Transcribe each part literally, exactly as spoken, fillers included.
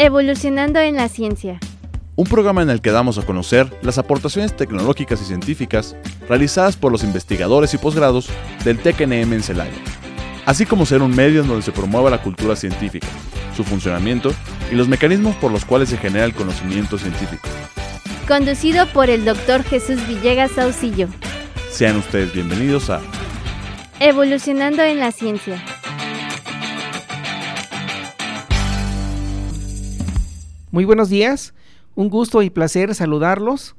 Evolucionando en la ciencia. Un programa en el que damos a conocer las aportaciones tecnológicas y científicas realizadas por los investigadores y posgrados del TecNM en Celaya, así como ser un medio en donde se promueva la cultura científica, su funcionamiento y los mecanismos por los cuales se genera el conocimiento científico. Conducido por el doctor Jesús Villegas Ausilio. Sean ustedes bienvenidos a Evolucionando en la ciencia. Muy buenos días. Un gusto y placer saludarlos,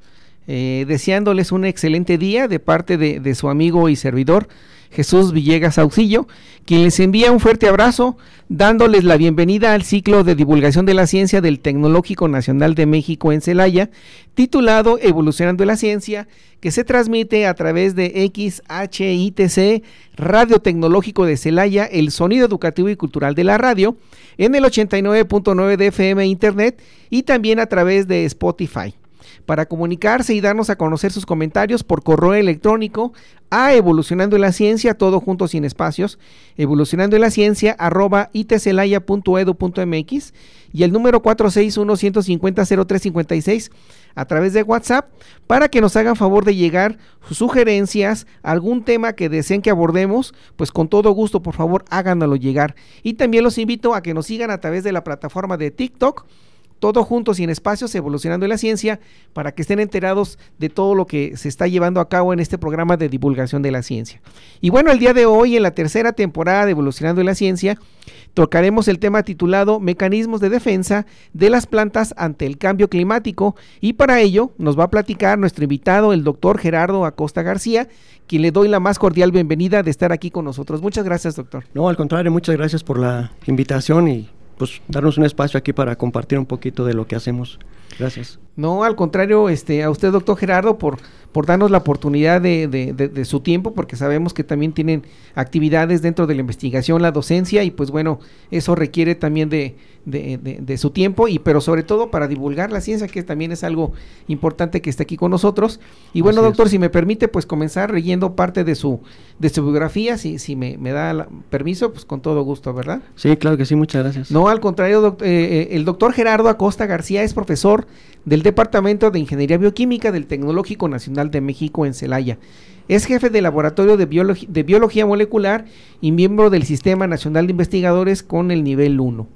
eh, deseándoles un excelente día de parte de, de su amigo y servidor Jesús Villegas Ausilio, quien les envía un fuerte abrazo, dándoles la bienvenida al ciclo de divulgación de la ciencia del Tecnológico Nacional de México en Celaya, titulado Evolucionando la Ciencia, que se transmite a través de X H I T C, Radio Tecnológico de Celaya, el sonido educativo y cultural de la radio, en el ochenta y nueve punto nueve de F M Internet y también a través de Spotify. Para comunicarse y darnos a conocer sus comentarios por correo electrónico a Evolucionando en la Ciencia, todo junto sin espacios, evolucionando en la ciencia arroba itcelaya punto edu punto mx y el número cuatro seis uno uno cinco cero cero tres cinco seis a través de WhatsApp para que nos hagan favor de llegar sus sugerencias, algún tema que deseen que abordemos, pues con todo gusto, por favor, háganoslo llegar. Y también los invito a que nos sigan a través de la plataforma de TikTok, todo juntos y en espacios, evolucionando en la ciencia, para que estén enterados de todo lo que se está llevando a cabo en este programa de divulgación de la ciencia. Y bueno, el día de hoy, en la tercera temporada de Evolucionando en la Ciencia, tocaremos el tema titulado Mecanismos de Defensa de las Plantas ante el Cambio Climático, y para ello nos va a platicar nuestro invitado, el doctor Gerardo Acosta García, quien le doy la más cordial bienvenida de estar aquí con nosotros. Muchas gracias, doctor. No, al contrario, muchas gracias por la invitación y pues darnos un espacio aquí para compartir un poquito de lo que hacemos. Gracias. No, al contrario, este, a usted, doctor Gerardo, por, por darnos la oportunidad de, de, de, de su tiempo, porque sabemos que también tienen actividades dentro de la investigación, la docencia, y pues bueno, eso requiere también de, de, de, de su tiempo, y pero sobre todo para divulgar la ciencia, que también es algo importante que esté aquí con nosotros. Y bueno, así doctor, es. Si me permite, pues comenzar leyendo parte de su, de su biografía, si, si me, me da la, permiso, pues con todo gusto, ¿verdad? Sí, claro que sí, muchas gracias. No, al contrario, doc, eh, el doctor Gerardo Acosta García es profesor del Departamento de Ingeniería Bioquímica del Tecnológico Nacional de México en Celaya. Es jefe del Laboratorio de, Biolog- de Biología Molecular y miembro del Sistema Nacional de Investigadores con el nivel uno.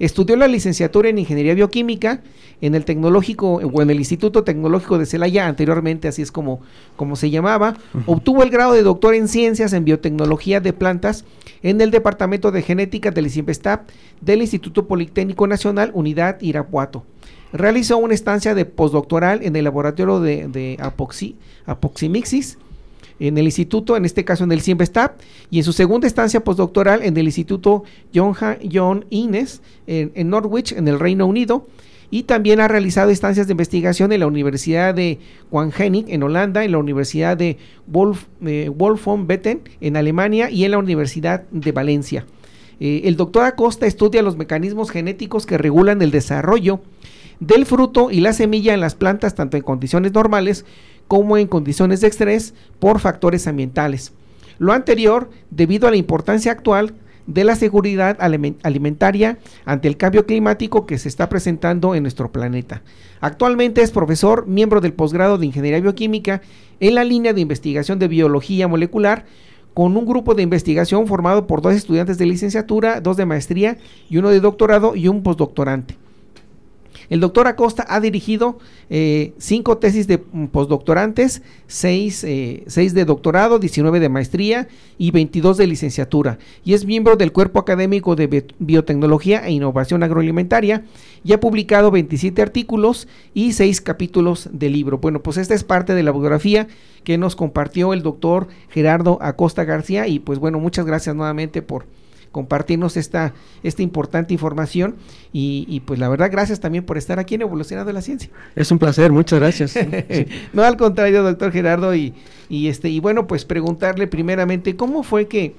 Estudió la licenciatura en Ingeniería Bioquímica en el Tecnológico o en el Instituto Tecnológico de Celaya, anteriormente así es como, como se llamaba. Uh-huh. Obtuvo el grado de doctor en Ciencias en Biotecnología de Plantas en el Departamento de Genética del CIMBSTAP del Instituto Politécnico Nacional, Unidad Irapuato. Realizó una estancia de postdoctoral en el laboratorio de, de apoxi, apoximixis, en el instituto, en este caso en el CIMBSTAP, y en su segunda estancia postdoctoral en el instituto John, John Innes, en, en Norwich, en el Reino Unido, y también ha realizado estancias de investigación en la Universidad de Wageningen, en Holanda, en la Universidad de Wolf, eh, Wolf von Betten, en Alemania, y en la Universidad de Valencia. Eh, el doctor Acosta estudia los mecanismos genéticos que regulan el desarrollo del fruto y la semilla en las plantas, tanto en condiciones normales como en condiciones de estrés por factores ambientales. Lo anterior, debido a la importancia actual de la seguridad alimentaria ante el cambio climático que se está presentando en nuestro planeta. Actualmente es profesor, miembro del posgrado de Ingeniería Bioquímica en la línea de investigación de Biología Molecular, con un grupo de investigación formado por dos estudiantes de licenciatura, dos de maestría y uno de doctorado y un postdoctorante. El doctor Acosta ha dirigido eh, cinco tesis de postdoctorantes, seis, eh, seis de doctorado, diecinueve de maestría y veintidós de licenciatura, y es miembro del Cuerpo Académico de Biotecnología e Innovación Agroalimentaria, y ha publicado veintisiete artículos y seis capítulos del libro. Bueno, pues esta es parte de la biografía que nos compartió el doctor Gerardo Acosta García, y pues bueno, muchas gracias nuevamente por compartirnos esta, esta importante información y, y pues la verdad gracias también por estar aquí en Evolucionando la Ciencia. Es un placer, muchas gracias. Sí. No, al contrario, doctor Gerardo, y, y este, y bueno, pues preguntarle primeramente cómo fue que,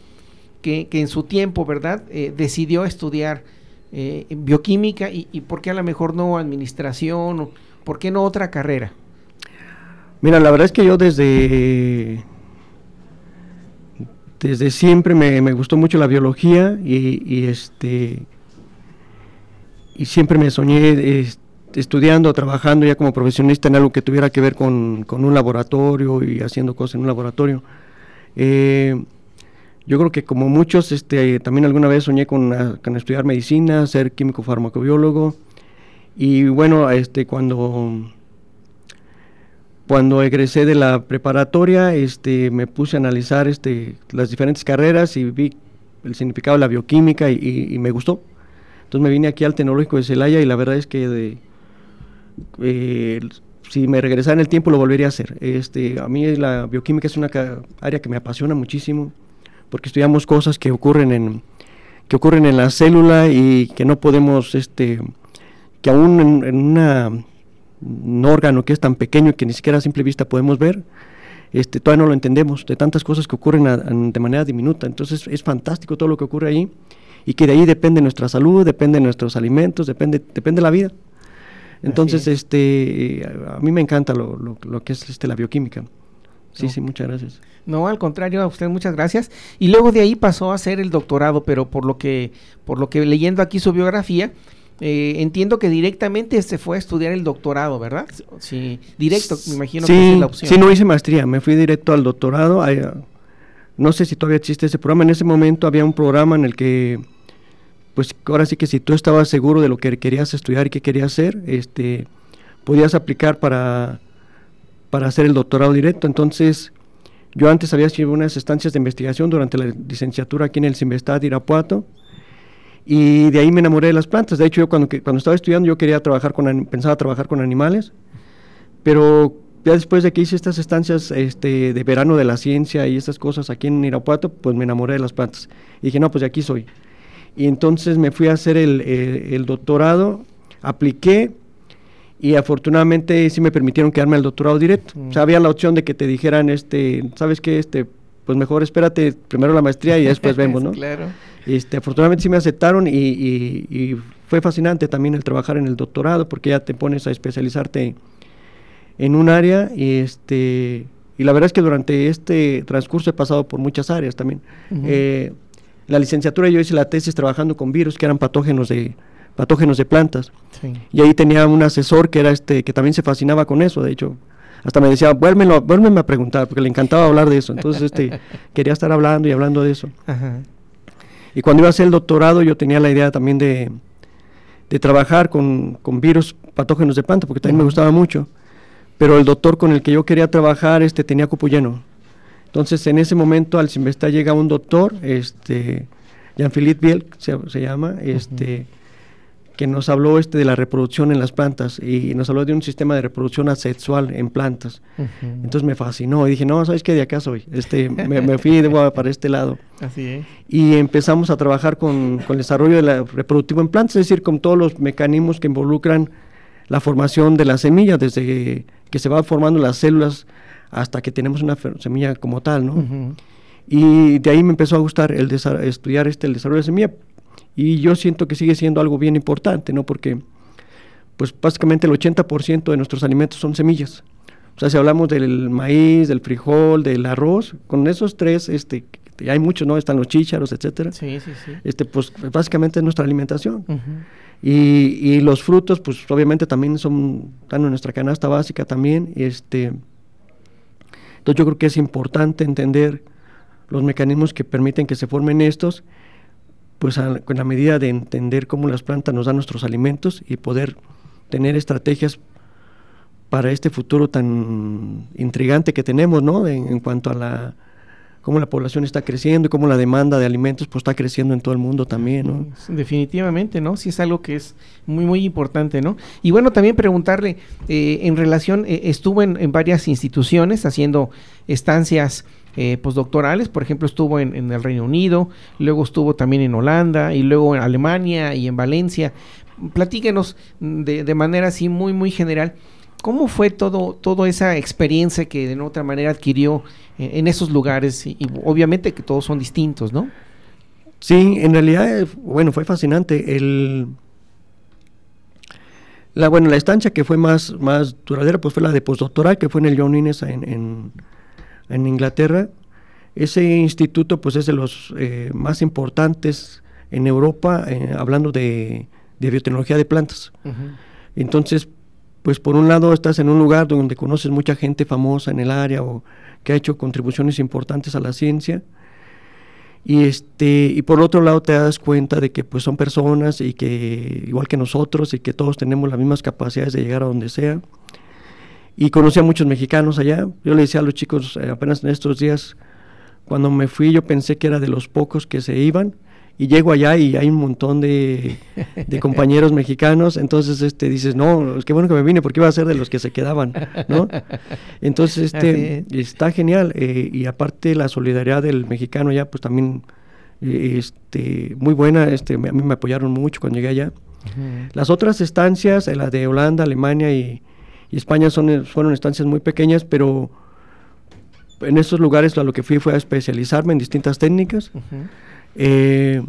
que, que en su tiempo, ¿verdad?, eh, decidió estudiar eh, bioquímica y, y por qué a lo mejor no administración, o por qué no otra carrera. Mira, la verdad es que yo desde Desde siempre me, me gustó mucho la biología y, y este y siempre me soñé eh, estudiando, trabajando ya como profesionista en algo que tuviera que ver con, con un laboratorio y haciendo cosas en un laboratorio. Eh, yo creo que como muchos, este, también alguna vez soñé con, una, con estudiar medicina, ser químico farmacobiólogo, y bueno, este, cuando... Cuando egresé de la preparatoria, este, me puse a analizar este, las diferentes carreras y vi el significado de la bioquímica y, y, y me gustó. Entonces me vine aquí al Tecnológico de Celaya y la verdad es que de, eh, si me regresara en el tiempo lo volvería a hacer. Este, a mí la bioquímica es una área que me apasiona muchísimo porque estudiamos cosas que ocurren en, que ocurren en la célula y que no podemos, este, que aún en, en una... un órgano que es tan pequeño que ni siquiera a simple vista podemos ver, este, todavía no lo entendemos, de tantas cosas que ocurren a, a, de manera diminuta. Entonces es fantástico todo lo que ocurre ahí y que de ahí depende nuestra salud, depende nuestros alimentos, depende, depende la vida. Entonces es. este, a mí me encanta lo, lo, lo que es este, la bioquímica. Sí, okay. Sí, muchas gracias. No, al contrario, a usted muchas gracias. Y luego de ahí pasó a hacer el doctorado, pero por lo que, por lo que leyendo aquí su biografía, Eh, entiendo que directamente se fue a estudiar el doctorado, ¿verdad? Sí, directo, me imagino sí, que es la opción. Sí, no hice maestría, me fui directo al doctorado. A, no sé si todavía existe ese programa. En ese momento había un programa en el que, pues ahora sí que si tú estabas seguro de lo que querías estudiar y qué querías hacer, este, podías aplicar para, para hacer el doctorado directo. Entonces, yo antes había hecho unas estancias de investigación durante la licenciatura aquí en el CIMBSTAP de Irapuato, y de ahí me enamoré de las plantas. De hecho, yo cuando, cuando estaba estudiando yo quería trabajar con, pensaba trabajar con animales, pero ya después de que hice estas estancias este, de verano de la ciencia y estas cosas aquí en Irapuato, pues me enamoré de las plantas y dije, no, pues de aquí soy. Y entonces me fui a hacer el, el, el doctorado, apliqué y afortunadamente sí me permitieron quedarme al doctorado directo. Mm. O sea, había la opción de que te dijeran, este, ¿sabes qué? Este, pues mejor espérate primero la maestría y después vemos, ¿no? Claro. Este, afortunadamente sí me aceptaron y, y, y fue fascinante también el trabajar en el doctorado porque ya te pones a especializarte en un área y, este, y la verdad es que durante este transcurso he pasado por muchas áreas también. Uh-huh. eh, la licenciatura yo hice la tesis trabajando con virus que eran patógenos de, patógenos de plantas. Sí. Y ahí tenía un asesor que, era este, que también se fascinaba con eso, de hecho hasta me decía, vuélveme vuélveme a preguntar porque le encantaba hablar de eso, entonces este, quería estar hablando y hablando de eso. Ajá. Y cuando iba a hacer el doctorado yo tenía la idea también de, de trabajar con, con virus patógenos de planta, porque también uh-huh. me gustaba mucho, pero el doctor con el que yo quería trabajar este, tenía cupo lleno. Entonces en ese momento al CIMBSTAP llega un doctor, este, Jean-Philippe Biel se, se llama, este, uh-huh. que nos habló este, de la reproducción en las plantas y nos habló de un sistema de reproducción asexual en plantas. Uh-huh. Entonces me fascinó y dije, no, ¿sabes qué? De acá soy, este, me, me fui de, para este lado. Así es. Y empezamos a trabajar con, con el desarrollo de la reproductivo en plantas, es decir, con todos los mecanismos que involucran la formación de las semillas, desde que, que se van formando las células hasta que tenemos una semilla como tal, ¿no? Uh-huh. Y de ahí me empezó a gustar el desa- estudiar este, el desarrollo de semilla, y yo siento que sigue siendo algo bien importante, ¿no? Porque, pues, básicamente el ochenta por ciento de nuestros alimentos son semillas. O sea, si hablamos del maíz, del frijol, del arroz, con esos tres, este... y hay muchos, ¿no? Están los chícharos, etcétera. Sí, sí, sí. Este, pues, básicamente es nuestra alimentación. Uh-huh. Y, y los frutos, pues, obviamente también son, están en nuestra canasta básica también. Este, entonces, yo creo que es importante entender los mecanismos que permiten que se formen estos, pues, a, con la medida de entender cómo las plantas nos dan nuestros alimentos y poder tener estrategias para este futuro tan intrigante que tenemos, ¿no? En, en cuanto a la... cómo la población está creciendo y cómo la demanda de alimentos pues está creciendo en todo el mundo también, ¿no? Definitivamente, ¿no? Sí es algo que es muy, muy importante, ¿no? Y bueno, también preguntarle, eh, en relación, eh, estuvo en, en varias instituciones haciendo estancias eh, postdoctorales, por ejemplo, estuvo en, en el Reino Unido, luego estuvo también en Holanda y luego en Alemania y en Valencia. Platíquenos de, de manera así muy, muy general, ¿cómo fue todo toda esa experiencia que de otra manera adquirió en, en esos lugares? Y, y obviamente que todos son distintos, ¿no? Sí, en realidad, bueno, fue fascinante. El, la, bueno, la estancia que fue más, más duradera pues fue la de postdoctoral, que fue en el John Innes en, en, en Inglaterra. Ese instituto pues es de los eh, más importantes en Europa, eh, hablando de... de biotecnología de plantas. Uh-huh. Entonces, pues por un lado estás en un lugar donde conoces mucha gente famosa en el área o que ha hecho contribuciones importantes a la ciencia, y este y por otro lado te das cuenta de que pues son personas y que igual que nosotros y que todos tenemos las mismas capacidades de llegar a donde sea. Y conocí a muchos mexicanos allá. Yo le decía a los chicos eh, apenas en estos días, cuando me fui yo pensé que era de los pocos que se iban, y llego allá y hay un montón de, de compañeros mexicanos. Entonces este dices, no, es que bueno que me vine porque iba a ser de los que se quedaban, ¿no? Entonces este está genial, eh, y aparte la solidaridad del mexicano allá pues también eh, este muy buena. Este me, a mí me apoyaron mucho cuando llegué allá. Uh-huh. Las otras estancias, eh, las de Holanda, Alemania y, y España son fueron estancias muy pequeñas, pero en esos lugares a lo que fui fue a especializarme en distintas técnicas. Uh-huh. Eh,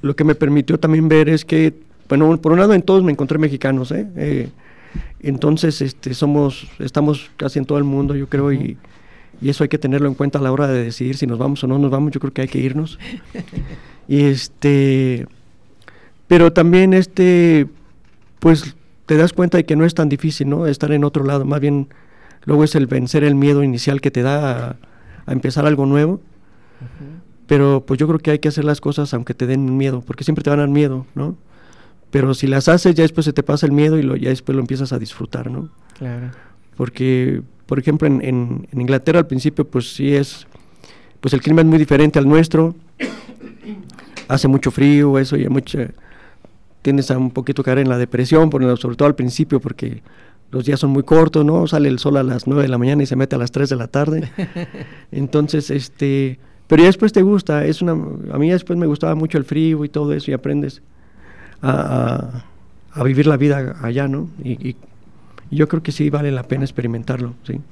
lo que me permitió también ver es que, bueno, por un lado en todos me encontré mexicanos, ¿eh? Eh, entonces este, somos, estamos casi en todo el mundo, yo creo, y, y eso hay que tenerlo en cuenta a la hora de decidir si nos vamos o no nos vamos. Yo creo que hay que irnos. Y este, pero también este, pues te das cuenta de que no es tan difícil, ¿no? Estar en otro lado, más bien luego es el vencer el miedo inicial que te da a, a empezar algo nuevo. Uh-huh. Pero pues yo creo que hay que hacer las cosas aunque te den miedo, porque siempre te van a dar miedo, ¿no? Pero si las haces, ya después se te pasa el miedo y lo, ya después lo empiezas a disfrutar, ¿no? Claro. Porque, por ejemplo, en, en, en Inglaterra al principio, pues sí es, pues el clima es muy diferente al nuestro, hace mucho frío, eso, y mucha, tienes a un poquito caer en la depresión, por, sobre todo al principio, porque los días son muy cortos, ¿no? Sale el sol a las nueve de la mañana y se mete a las tres de la tarde, entonces, este... Pero ya después te gusta, es una, a mí después me gustaba mucho el frío y todo eso, y aprendes a, a, a vivir la vida allá, ¿no? Y, y yo creo que sí vale la pena experimentarlo, ¿sí?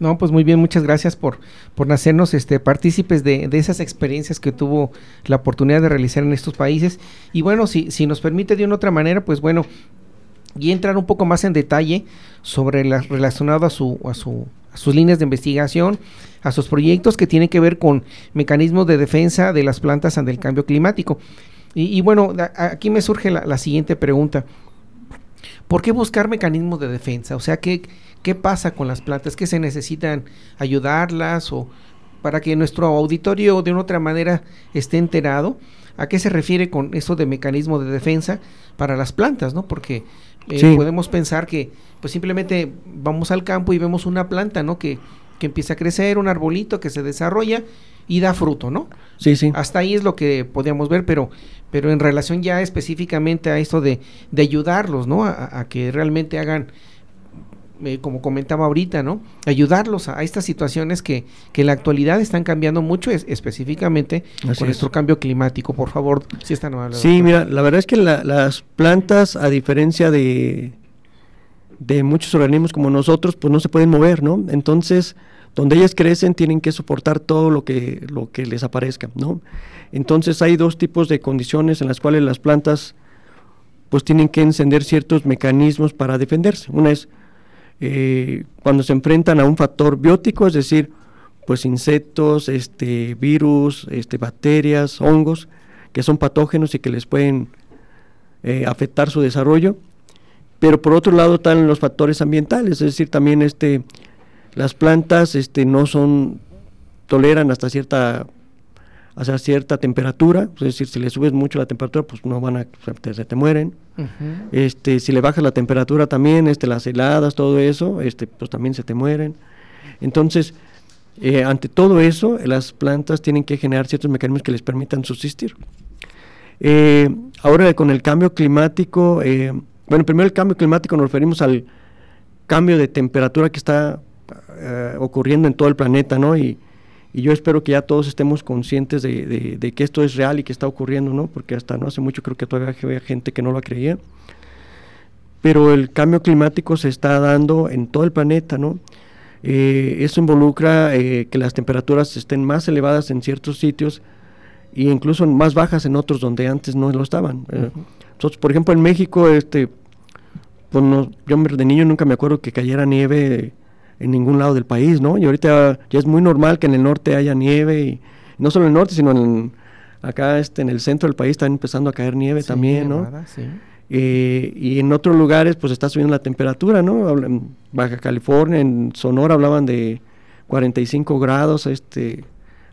No, pues muy bien, muchas gracias por, por hacernos este, partícipes de, de esas experiencias que tuvo la oportunidad de realizar en estos países. Y bueno, si, si nos permite de una otra manera, pues bueno, y entrar un poco más en detalle sobre las relacionado a su, a su, a sus líneas de investigación, a sus proyectos que tienen que ver con mecanismos de defensa de las plantas ante el cambio climático. Y, y bueno, da, aquí me surge la, la siguiente pregunta. ¿Por qué buscar mecanismos de defensa? O sea, ¿qué, qué pasa con las plantas? ¿Qué se necesitan ayudarlas? O para que nuestro auditorio de una otra manera esté enterado, ¿a qué se refiere con eso de mecanismo de defensa para las plantas, no? Porque Eh, sí. podemos pensar que pues simplemente vamos al campo y vemos una planta, ¿no? Que, que empieza a crecer, un arbolito que se desarrolla y da fruto, ¿no? Sí, sí. Hasta ahí es lo que podíamos ver, pero, pero en relación ya específicamente a esto de, de ayudarlos, ¿no? A, a que realmente hagan, eh, como comentaba ahorita, ¿no? Ayudarlos a, a estas situaciones que, que en la actualidad están cambiando mucho, es, específicamente Así con es. nuestro cambio climático. Por favor, si está no hablando. Sí, mira, la verdad es que la, las plantas, a diferencia de, de muchos organismos como nosotros, pues no se pueden mover, ¿no? Entonces, donde ellas crecen tienen que soportar todo lo que, lo que les aparezca, ¿no? Entonces hay dos tipos de condiciones en las cuales las plantas pues tienen que encender ciertos mecanismos para defenderse. Una es Eh, cuando se enfrentan a un factor biótico, es decir, pues insectos, este, virus, este, bacterias, hongos, que son patógenos y que les pueden eh, afectar su desarrollo. Pero por otro lado están los factores ambientales, es decir, también este, las plantas este, no son, toleran hasta cierta, hasta cierta temperatura, es decir, si le subes mucho la temperatura, pues no van a, se te, se te mueren. Uh-huh. Este, si le bajas la temperatura también, este, las heladas, todo eso, este, pues también se te mueren. Entonces, eh, ante todo eso, las plantas tienen que generar ciertos mecanismos que les permitan subsistir. Eh, ahora con el cambio climático, eh, bueno, primero el cambio climático nos referimos al cambio de temperatura que está eh, ocurriendo en todo el planeta, ¿no? Y, y yo espero que ya todos estemos conscientes de, de, de que esto es real y que está ocurriendo, ¿no? Porque hasta no hace mucho creo que todavía había gente que no lo creía. Pero el cambio climático se está dando en todo el planeta, ¿no? Eh, eso involucra eh, que las temperaturas estén más elevadas en ciertos sitios e incluso más bajas en otros donde antes no lo estaban. Eh, uh-huh. Entonces, por ejemplo, en México, este, pues no, yo de niño nunca me acuerdo que cayera nieve en ningún lado del país, ¿no? Y ahorita ya es muy normal que en el norte haya nieve, y no solo en el norte, sino en Acá este, en el centro del país están empezando a caer nieve sí, también, ¿no? Nevada, sí. Eh, y en otros lugares pues está subiendo la temperatura, ¿no? En Baja California, en Sonora hablaban de cuarenta y cinco grados, este,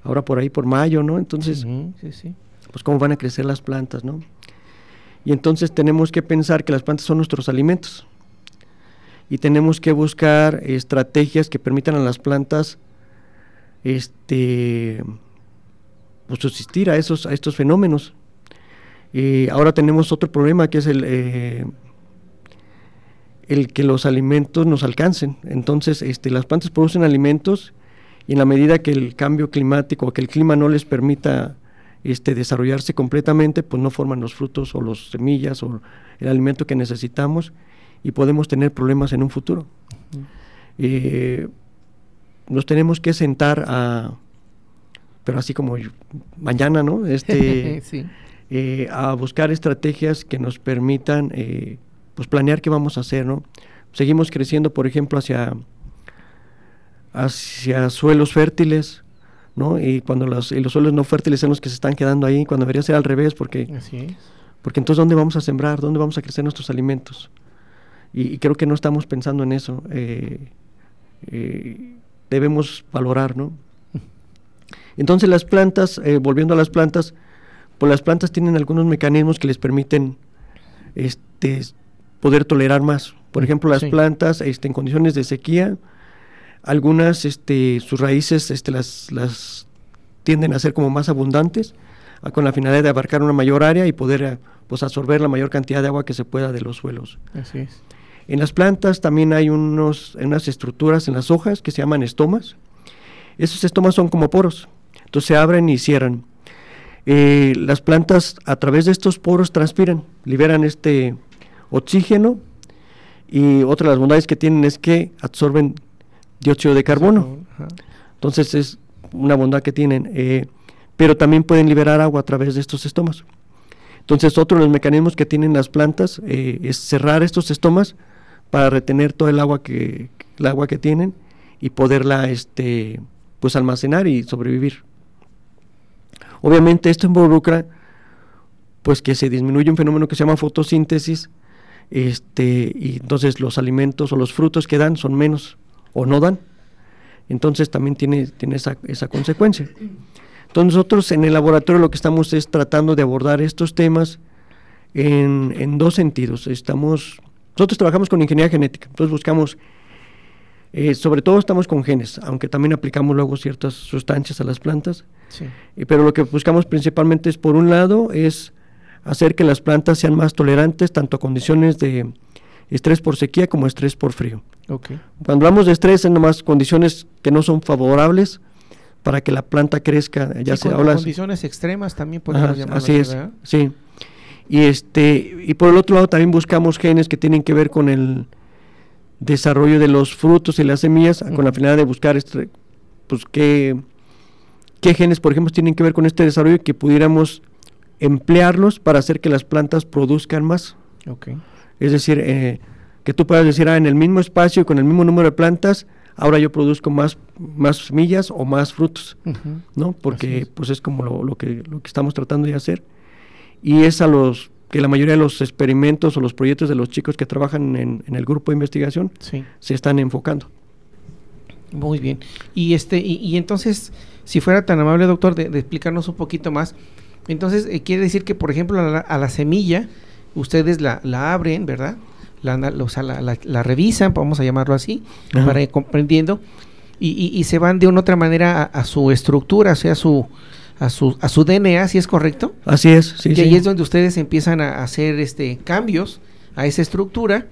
ahora por ahí por mayo, ¿no? Entonces, uh-huh, sí, sí. pues cómo van a crecer las plantas, ¿no? Y entonces tenemos que pensar que las plantas son nuestros alimentos y tenemos que buscar estrategias que permitan a las plantas este, pues, subsistir a, esos, a estos fenómenos. Eh, ahora tenemos otro problema que es el, eh, el que los alimentos nos alcancen. Entonces este, las plantas producen alimentos y en la medida que el cambio climático o que el clima no les permita Este, desarrollarse completamente, pues no forman los frutos o las semillas o el alimento que necesitamos y podemos tener problemas en un futuro. Uh-huh. Eh, nos tenemos que sentar a, pero así como yo, mañana, ¿no? Este, sí. eh, a buscar estrategias que nos permitan eh, pues planear qué vamos a hacer, ¿no? Seguimos creciendo, por ejemplo, hacia, hacia suelos fértiles, ¿no? Y cuando los, y los suelos no fértiles son los que se están quedando ahí, cuando debería ser al revés, porque, porque entonces ¿dónde vamos a sembrar? ¿Dónde vamos a crecer nuestros alimentos? Y, y creo que no estamos pensando en eso. Eh, eh, debemos valorar, ¿no? Entonces las plantas, eh, volviendo a las plantas, pues las plantas tienen algunos mecanismos que les permiten este, poder tolerar más. Por ejemplo, las sí. plantas este, en condiciones de sequía, algunas, este, sus raíces este, las, las tienden a ser como más abundantes, a, con la finalidad de abarcar una mayor área y poder a, pues absorber la mayor cantidad de agua que se pueda de los suelos. Así es. En las plantas también hay unos, unas estructuras en las hojas que se llaman estomas. Esos estomas son como poros, entonces se abren y cierran. Eh, las plantas a través de estos poros transpiran, liberan este oxígeno y otra de las bondades que tienen es que absorben dióxido de carbono, entonces es una bondad que tienen, eh, pero también pueden liberar agua a través de estos estomas. Entonces otro de los mecanismos que tienen las plantas eh, es cerrar estos estomas para retener todo el agua que el agua que tienen y poderla este pues almacenar y sobrevivir. Obviamente esto involucra pues que se disminuye un fenómeno que se llama fotosíntesis, este y entonces los alimentos o los frutos que dan son menos o no dan, entonces también tiene, tiene esa, esa consecuencia. Entonces nosotros en el laboratorio lo que estamos es tratando de abordar estos temas en, en dos sentidos. Estamos, nosotros trabajamos con ingeniería genética, entonces buscamos, eh, sobre todo estamos con genes, aunque también aplicamos luego ciertas sustancias a las plantas, sí. eh, pero lo que buscamos principalmente es, por un lado, es hacer que las plantas sean más tolerantes tanto a condiciones de estrés por sequía como estrés por frío. Okay. Cuando hablamos de estrés, es nomás condiciones que no son favorables para que la planta crezca. Ya sí, se habla condiciones extremas también podemos llamarlas. Así es, ¿verdad? Sí. Y este y por el otro lado también buscamos genes que tienen que ver con el desarrollo de los frutos y las semillas, uh-huh. con la finalidad de buscar este, pues qué qué genes, por ejemplo, tienen que ver con este desarrollo que pudiéramos emplearlos para hacer que las plantas produzcan más. Okay. Es decir, eh, que tú puedas decir, ah, en el mismo espacio y con el mismo número de plantas, ahora yo produzco más, más semillas o más frutos, uh-huh. ¿no? Porque es. pues es como lo, lo, que, lo que estamos tratando de hacer. Y es a los que la mayoría de los experimentos o los proyectos de los chicos que trabajan en, en el grupo de investigación sí. se están enfocando. Muy bien. Y, este, y, y entonces, si fuera tan amable, doctor, de, de explicarnos un poquito más, entonces eh, quiere decir que, por ejemplo, a la, a la semilla, ustedes la, la abren, ¿verdad? La, la, o sea, la, la, la revisan, vamos a llamarlo así, ajá. para ir comprendiendo, y, y, y se van de una otra manera a, a su estructura, o sea, a su, a su, a su D N A, ¿sí es correcto? Así es, sí, y sí. ahí es donde ustedes empiezan a hacer este cambios a esa estructura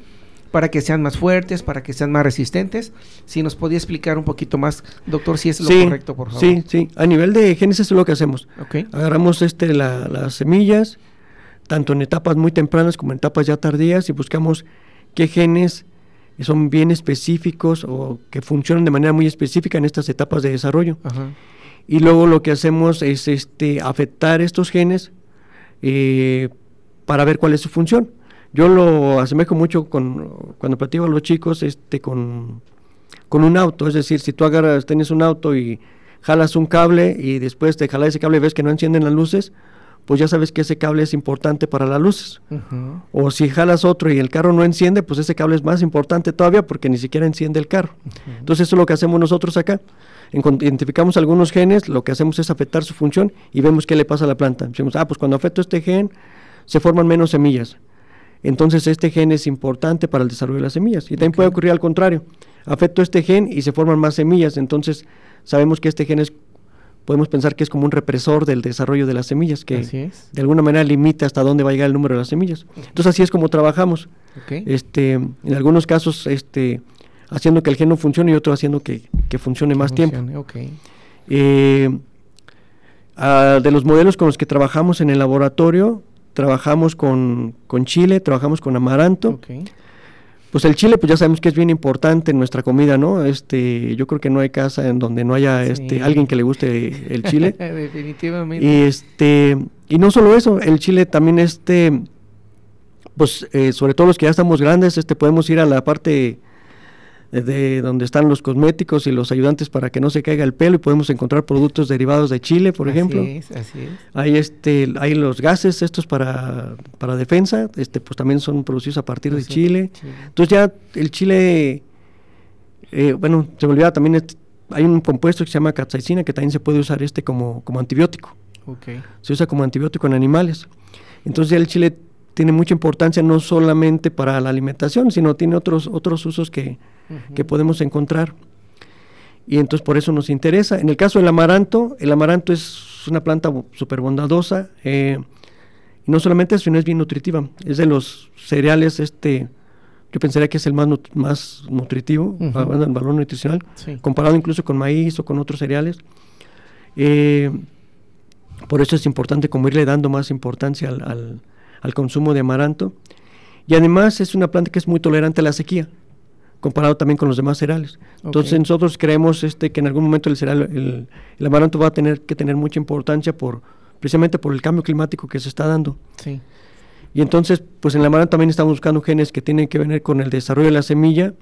para que sean más fuertes, para que sean más resistentes. Si nos podía explicar un poquito más, doctor, si es lo sí, correcto, por favor. Sí, sí, a nivel de génesis es lo que hacemos. Okay. Agarramos este, la, las semillas, tanto en etapas muy tempranas como en etapas ya tardías, y buscamos qué genes son bien específicos o que funcionan de manera muy específica en estas etapas de desarrollo. Ajá. Y luego lo que hacemos es este, afectar estos genes eh, para ver cuál es su función. Yo lo asemejo mucho con cuando platico a los chicos este, con, con un auto, es decir, si tú agarras, tienes un auto y jalas un cable y después de jalar ese cable ves que no encienden las luces, pues ya sabes que ese cable es importante para las luces. Uh-huh. O si jalas otro y el carro no enciende, pues ese cable es más importante todavía porque ni siquiera enciende el carro. Uh-huh. Entonces eso es lo que hacemos nosotros acá. En, identificamos algunos genes, lo que hacemos es afectar su función y vemos qué le pasa a la planta. Decimos, ah, pues cuando afecto este gen se forman menos semillas. Entonces este gen es importante para el desarrollo de las semillas. Y también okay. puede ocurrir al contrario. Afecto este gen y se forman más semillas. Entonces sabemos que este gen es, podemos pensar que es como un represor del desarrollo de las semillas, que de alguna manera limita hasta dónde va a llegar el número de las semillas. Entonces así es como trabajamos. Okay. Este, en algunos casos este, haciendo que el gen no funcione y otros haciendo que, que funcione más funcione. tiempo. Okay. Eh, a, de los modelos con los que trabajamos en el laboratorio, trabajamos con, con chile, trabajamos con amaranto. Okay. Pues el chile, pues ya sabemos que es bien importante en nuestra comida, ¿no? Este, yo creo que no hay casa en donde no haya sí. este, alguien que le guste el chile. Definitivamente. Y este, y no solo eso, el chile también este, pues eh, sobre todo los que ya estamos grandes, este, podemos ir a la parte de, de donde están los cosméticos y los ayudantes para que no se caiga el pelo y podemos encontrar productos derivados de chile, por así ejemplo. Es, así es. Hay este, hay los gases estos para, para defensa, este, pues también son producidos a partir pues de chile. chile. Entonces ya el chile, eh, bueno, se me olvidaba también, este, hay un compuesto que se llama capsaicina que también se puede usar este como, como antibiótico. Okay. Se usa como antibiótico en animales. Entonces ya el chile tiene mucha importancia no solamente para la alimentación, sino tiene otros, otros usos que Uh-huh. que podemos encontrar y entonces por eso nos interesa. En el caso del amaranto, el amaranto es una planta súper bondadosa, eh, y no solamente eso, sino es bien nutritiva, es de los cereales, este, yo pensaría que es el más, nut- más nutritivo, uh-huh. el valor nutricional, sí. comparado incluso con maíz o con otros cereales, eh, por eso es importante como irle dando más importancia al, al, al consumo de amaranto, y además es una planta que es muy tolerante a la sequía, comparado también con los demás cereales. Entonces okay. nosotros creemos este, que en algún momento el cereal, el, el amaranto va a tener que tener mucha importancia por, precisamente por el cambio climático que se está dando. Sí. Y entonces, pues en el amaranto también estamos buscando genes que tienen que ver con el desarrollo de la semilla,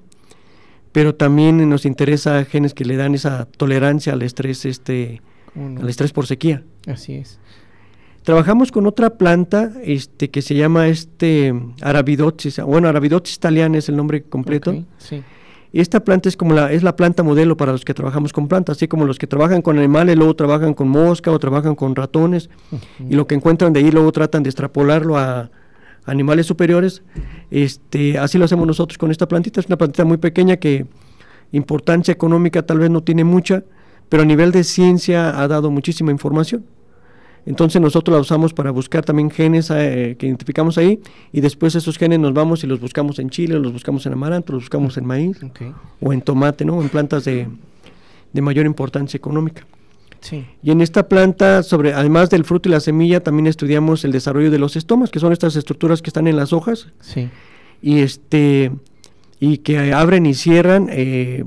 pero también nos interesa genes que le dan esa tolerancia al estrés, este, no? al estrés por sequía. Así es. Trabajamos con otra planta este, que se llama este Arabidopsis, bueno, Arabidopsis thaliana es el nombre completo. Okay, sí. Y esta planta es como la es la planta modelo para los que trabajamos con plantas, así como los que trabajan con animales, luego trabajan con mosca o trabajan con ratones, uh-huh. y lo que encuentran de ahí luego tratan de extrapolarlo a animales superiores. Este, así lo hacemos nosotros con esta plantita, es una plantita muy pequeña que importancia económica tal vez no tiene mucha, pero a nivel de ciencia ha dado muchísima información. Entonces nosotros la usamos para buscar también genes eh, que identificamos ahí y después esos genes nos vamos y los buscamos en chile, los buscamos en amaranto, los buscamos en maíz okay. o en tomate, ¿no? En plantas de, de mayor importancia económica. Sí. Y en esta planta, sobre además del fruto y la semilla, también estudiamos el desarrollo de los estomas, que son estas estructuras que están en las hojas sí. y, este, y que abren y cierran eh,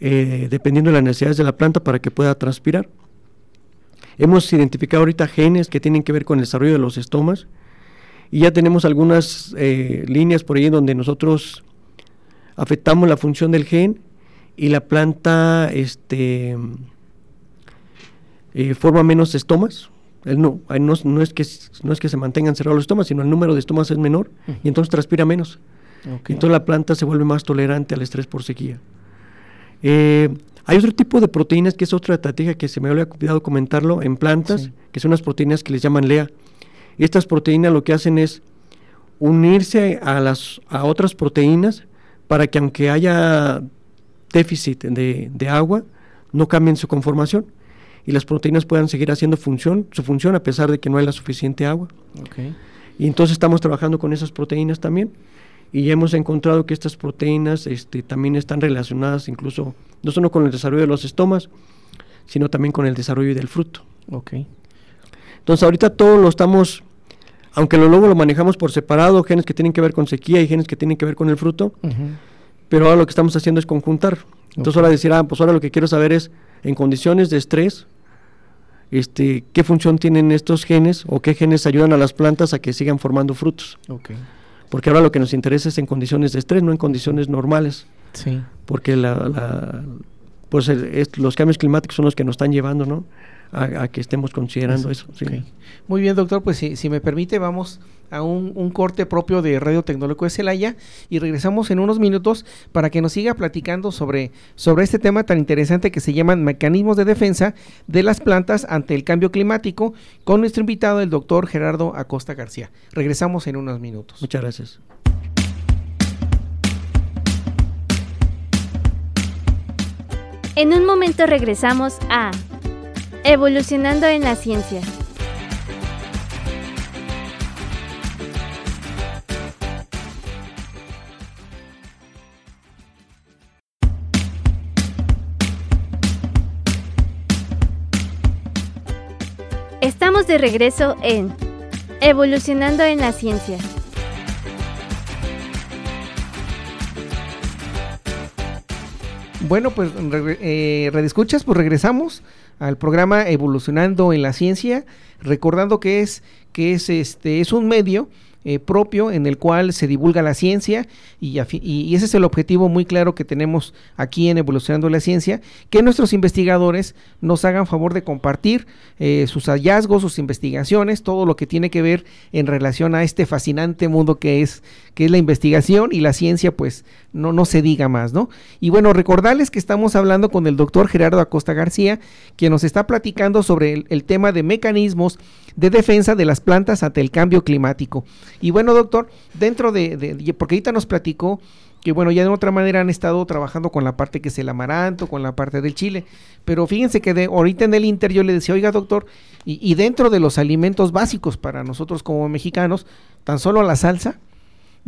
eh, dependiendo de las necesidades de la planta para que pueda transpirar. Hemos identificado ahorita genes que tienen que ver con el desarrollo de los estomas y ya tenemos algunas eh, líneas por ahí donde nosotros afectamos la función del gen y la planta este, eh, forma menos estomas. El no, no, no, es que, no es que se mantengan cerrados los estomas, sino el número de estomas es menor uh-huh. y entonces transpira menos. Okay. Entonces la planta se vuelve más tolerante al estrés por sequía. Eh, Hay otro tipo de proteínas que es otra estrategia que se me había olvidado comentarlo en plantas, sí. que son unas proteínas que les llaman L E A. Estas proteínas lo que hacen es unirse a las a otras proteínas para que aunque haya déficit de, de agua, no cambien su conformación y las proteínas puedan seguir haciendo función, su función a pesar de que no haya la suficiente agua. Okay. Y entonces estamos trabajando con esas proteínas también. Y hemos encontrado que estas proteínas este, también están relacionadas incluso, no solo con el desarrollo de los estomas, sino también con el desarrollo del fruto. Okay. Entonces ahorita todo lo estamos, aunque lo luego lo manejamos por separado, genes que tienen que ver con sequía y genes que tienen que ver con el fruto, uh-huh. pero ahora lo que estamos haciendo es conjuntar. Entonces okay. ahora decir, ah, pues ahora lo que quiero saber es, en condiciones de estrés, este, ¿qué función tienen estos genes o qué genes ayudan a las plantas a que sigan formando frutos? Okay. Porque ahora lo que nos interesa es en condiciones de estrés, no en condiciones normales. Sí. Porque la, la, pues es, los cambios climáticos son los que nos están llevando, ¿no?, a, a que estemos considerando eso. eso okay. sí. Muy bien, doctor, pues si, si me permite, vamos a un, un corte propio de Radio Tecnológico de Celaya y regresamos en unos minutos para que nos siga platicando sobre, sobre este tema tan interesante que se llaman mecanismos de defensa de las plantas ante el cambio climático con nuestro invitado, el doctor Gerardo Acosta García. Regresamos en unos minutos. Muchas gracias. En un momento regresamos a Evolucionando en la Ciencia. Estamos de regreso en Evolucionando en la Ciencia. Bueno, pues eh, redescuchas, pues regresamos al programa Evolucionando en la Ciencia, recordando que es que es este es un medio eh, propio en el cual se divulga la ciencia y, afi- y ese es el objetivo muy claro que tenemos aquí en Evolucionando en la Ciencia, que nuestros investigadores nos hagan favor de compartir eh, sus hallazgos, sus investigaciones, todo lo que tiene que ver en relación a este fascinante mundo que es que es la investigación y la ciencia, pues no, no se diga más, ¿no? Y bueno, recordarles que estamos hablando con el doctor Gerardo Acosta García, quien nos está platicando sobre el, el tema de mecanismos de defensa de las plantas ante el cambio climático. Y bueno, doctor, dentro de, de, de porque ahorita nos platicó que bueno, ya de otra manera han estado trabajando con la parte que es el amaranto, con la parte del chile, pero fíjense que de, ahorita en el Inter yo le decía, oiga doctor, y, y dentro de los alimentos básicos para nosotros como mexicanos, tan solo la salsa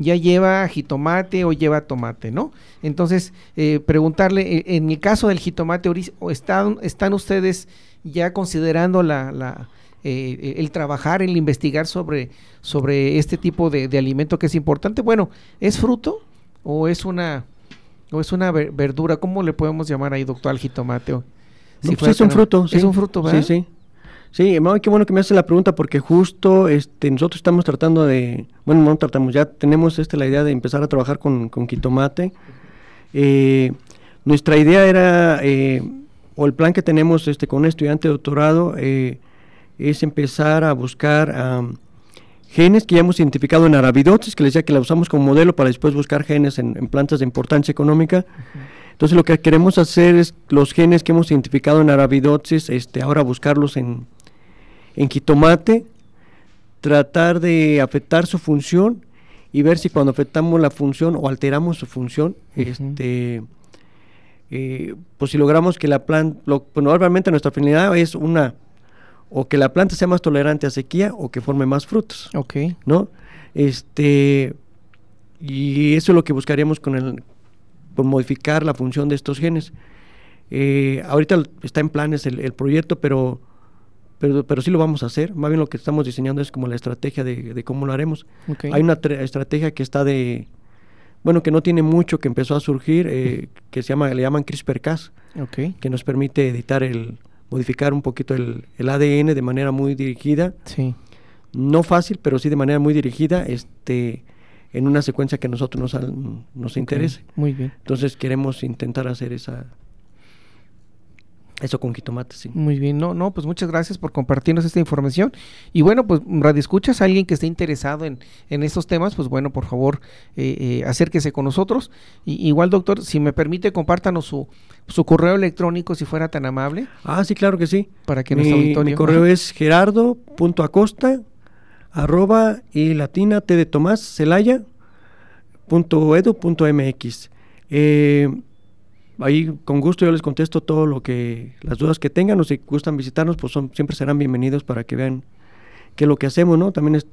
ya lleva jitomate o lleva tomate, ¿no? Entonces, eh, preguntarle, en el caso del jitomate, ¿están, están ustedes ya considerando la, la eh, el trabajar, el investigar sobre, sobre este tipo de, de alimento que es importante? Bueno, ¿es fruto o es una o es una verdura? ¿Cómo le podemos llamar ahí, doctor, al jitomate? No, si pues es un fruto. Sí. Es un fruto, ¿verdad? Sí, sí. Sí, hermano, qué bueno que me hace la pregunta, porque justo este nosotros estamos tratando de, bueno, no tratamos, ya tenemos este la idea de empezar a trabajar con, con jitomate. Eh, nuestra idea era, eh, o el plan que tenemos este con un estudiante de doctorado, eh, es empezar a buscar um, genes que ya hemos identificado en Arabidopsis, que les decía que la usamos como modelo para después buscar genes en, en plantas de importancia económica. Uh-huh. Entonces lo que queremos hacer es los genes que hemos identificado en Arabidopsis, este, ahora buscarlos en en jitomate, tratar de afectar su función y ver si cuando afectamos la función o alteramos su función, uh-huh. este, eh, pues si logramos que la planta, pues normalmente nuestra finalidad es una, o que la planta sea más tolerante a sequía o que forme más frutos. Okay. ¿No? Este, y eso es lo que buscaríamos con el, por modificar la función de estos genes. Eh, ahorita está en planes el, el proyecto, pero Pero, pero sí lo vamos a hacer. Más bien lo que estamos diseñando es como la estrategia de, de cómo lo haremos. Okay. Hay una tra- estrategia que está de, bueno, que no tiene mucho, que empezó a surgir, eh, que se llama, le llaman CRISPR-Cas, okay, que nos permite editar el, modificar un poquito el, el A D N de manera muy dirigida. Sí. No fácil, pero sí de manera muy dirigida, este, en una secuencia que a nosotros nos, al, nos interese. Okay. Muy bien. Entonces queremos intentar hacer esa... Eso con jitomate, sí. Muy bien, no, no, pues muchas gracias por compartirnos esta información. Y bueno, pues radioescuchas, a alguien que esté interesado en, en estos temas, pues bueno, por favor, eh, eh, acérquese con nosotros. Y, igual, doctor, si me permite, compártanos su, su correo electrónico, si fuera tan amable. Ah, sí, claro que sí. Para que mi, nuestro auditorio... Mi correo es gerardo.acosta, arroba, y latina, t de Tomás, Celaya, punto edu, punto mx. Eh... Ahí con gusto yo les contesto todo lo que, las dudas que tengan, o si gustan visitarnos, pues son, siempre serán bienvenidos para que vean qué es lo que hacemos, ¿no? También es,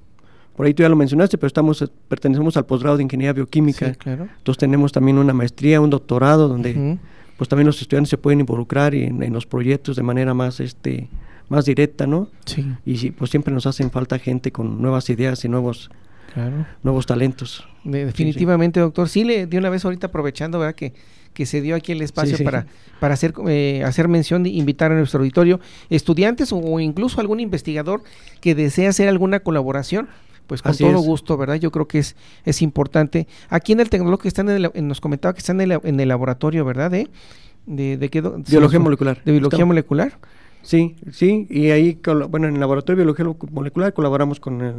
por ahí tú ya lo mencionaste, pero estamos, pertenecemos al posgrado de Ingeniería Bioquímica. Sí, claro. Entonces tenemos también una maestría, un doctorado, donde uh-huh. pues también los estudiantes se pueden involucrar y en, en los proyectos de manera más, este, más directa, ¿no? Sí. Y sí, pues siempre nos hacen falta gente con nuevas ideas y nuevos... Claro. Nuevos talentos. De, definitivamente, sí, sí. Doctor. Sí, le de una vez ahorita aprovechando, ¿verdad? Que, que se dio aquí el espacio sí, sí, para, sí. para hacer, eh, hacer mención, invitar a nuestro auditorio, estudiantes o, o incluso algún investigador que desea hacer alguna colaboración, pues con Así todo es. gusto, ¿verdad? Yo creo que es, es importante. Aquí en el Tecnológico están en el, en, nos comentaba que están en el, en el laboratorio, ¿verdad? ¿Eh? de, de qué do- biología molecular. De biología Está. molecular. Sí, sí, y ahí, bueno, en el laboratorio de biología molecular colaboramos con el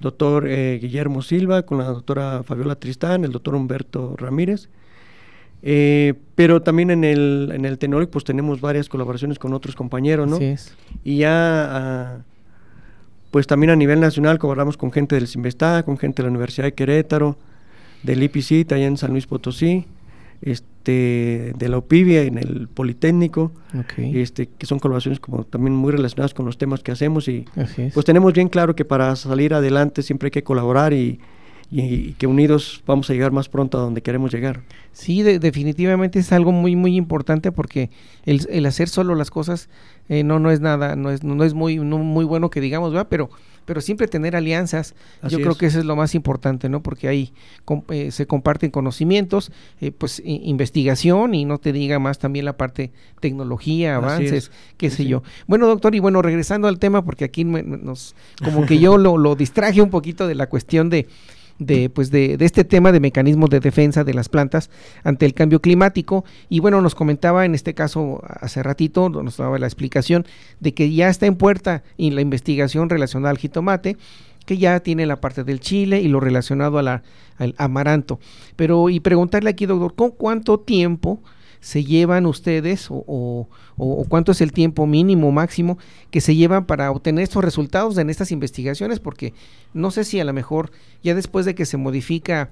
doctor eh, Guillermo Silva, con la doctora Fabiola Tristán, el doctor Humberto Ramírez, eh, pero también en el en el Tecnológico pues tenemos varias colaboraciones con otros compañeros, ¿no? Así es. Y ya, a, pues también a nivel nacional colaboramos con gente del CIMBSTAP, con gente de la Universidad de Querétaro, del I P I C Y T allá en San Luis Potosí, este de la U P I B I en el Politécnico, okay. este que son colaboraciones como también muy relacionadas con los temas que hacemos y pues tenemos bien claro que para salir adelante siempre hay que colaborar y, y, y que unidos vamos a llegar más pronto a donde queremos llegar. Sí, de, definitivamente es algo muy muy importante porque el, el hacer solo las cosas eh, no no es nada, no es no es muy no muy bueno que digamos, ¿verdad? Pero pero siempre tener alianzas, Así yo creo es. que eso es lo más importante, ¿no? Porque ahí com- eh, se comparten conocimientos, eh, pues i- investigación y no te diga más también la parte tecnología, avances, qué sé sí. yo. Bueno, doctor, y bueno, regresando al tema, porque aquí me, nos, como que yo lo, lo distraje un poquito de la cuestión de, de pues de, de este tema de mecanismos de defensa de las plantas ante el cambio climático, y bueno, nos comentaba en este caso hace ratito, nos daba la explicación de que ya está en puerta y la investigación relacionada al jitomate, que ya tiene la parte del chile y lo relacionado a la, al amaranto, pero y preguntarle aquí, doctor, ¿con cuánto tiempo se llevan ustedes o, o, o cuánto es el tiempo mínimo, máximo, que se llevan para obtener estos resultados en estas investigaciones? Porque no sé si a lo mejor ya después de que se modifica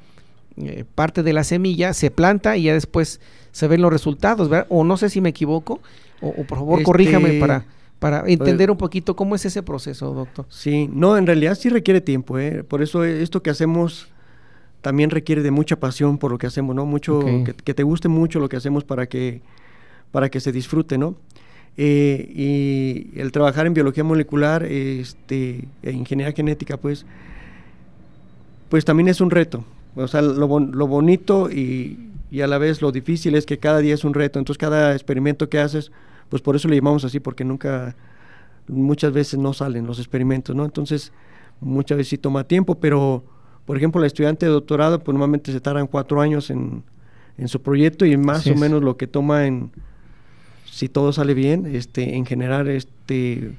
eh, parte de la semilla, se planta y ya después se ven los resultados, ¿verdad? O no sé si me equivoco, o, o por favor este... corríjame para... para entender un poquito cómo es ese proceso, doctor. Sí, no, en realidad sí requiere tiempo, ¿eh? Por eso esto que hacemos también requiere de mucha pasión por lo que hacemos, ¿no? Mucho, okay. que, que te guste mucho lo que hacemos para que, para que se disfrute, ¿no? Eh, y el trabajar en biología molecular, este, en ingeniería genética, pues, pues también es un reto. O sea, lo, lo bonito y, y a la vez lo difícil es que cada día es un reto. Entonces, cada experimento que haces, pues por eso le llamamos así, porque nunca, muchas veces no salen los experimentos, ¿no? Entonces, muchas veces sí toma tiempo, pero... Por ejemplo, la estudiante de doctorado, pues normalmente se tardan cuatro años en, en su proyecto y más Así o es. menos lo que toma en, si todo sale bien, este, en generar este,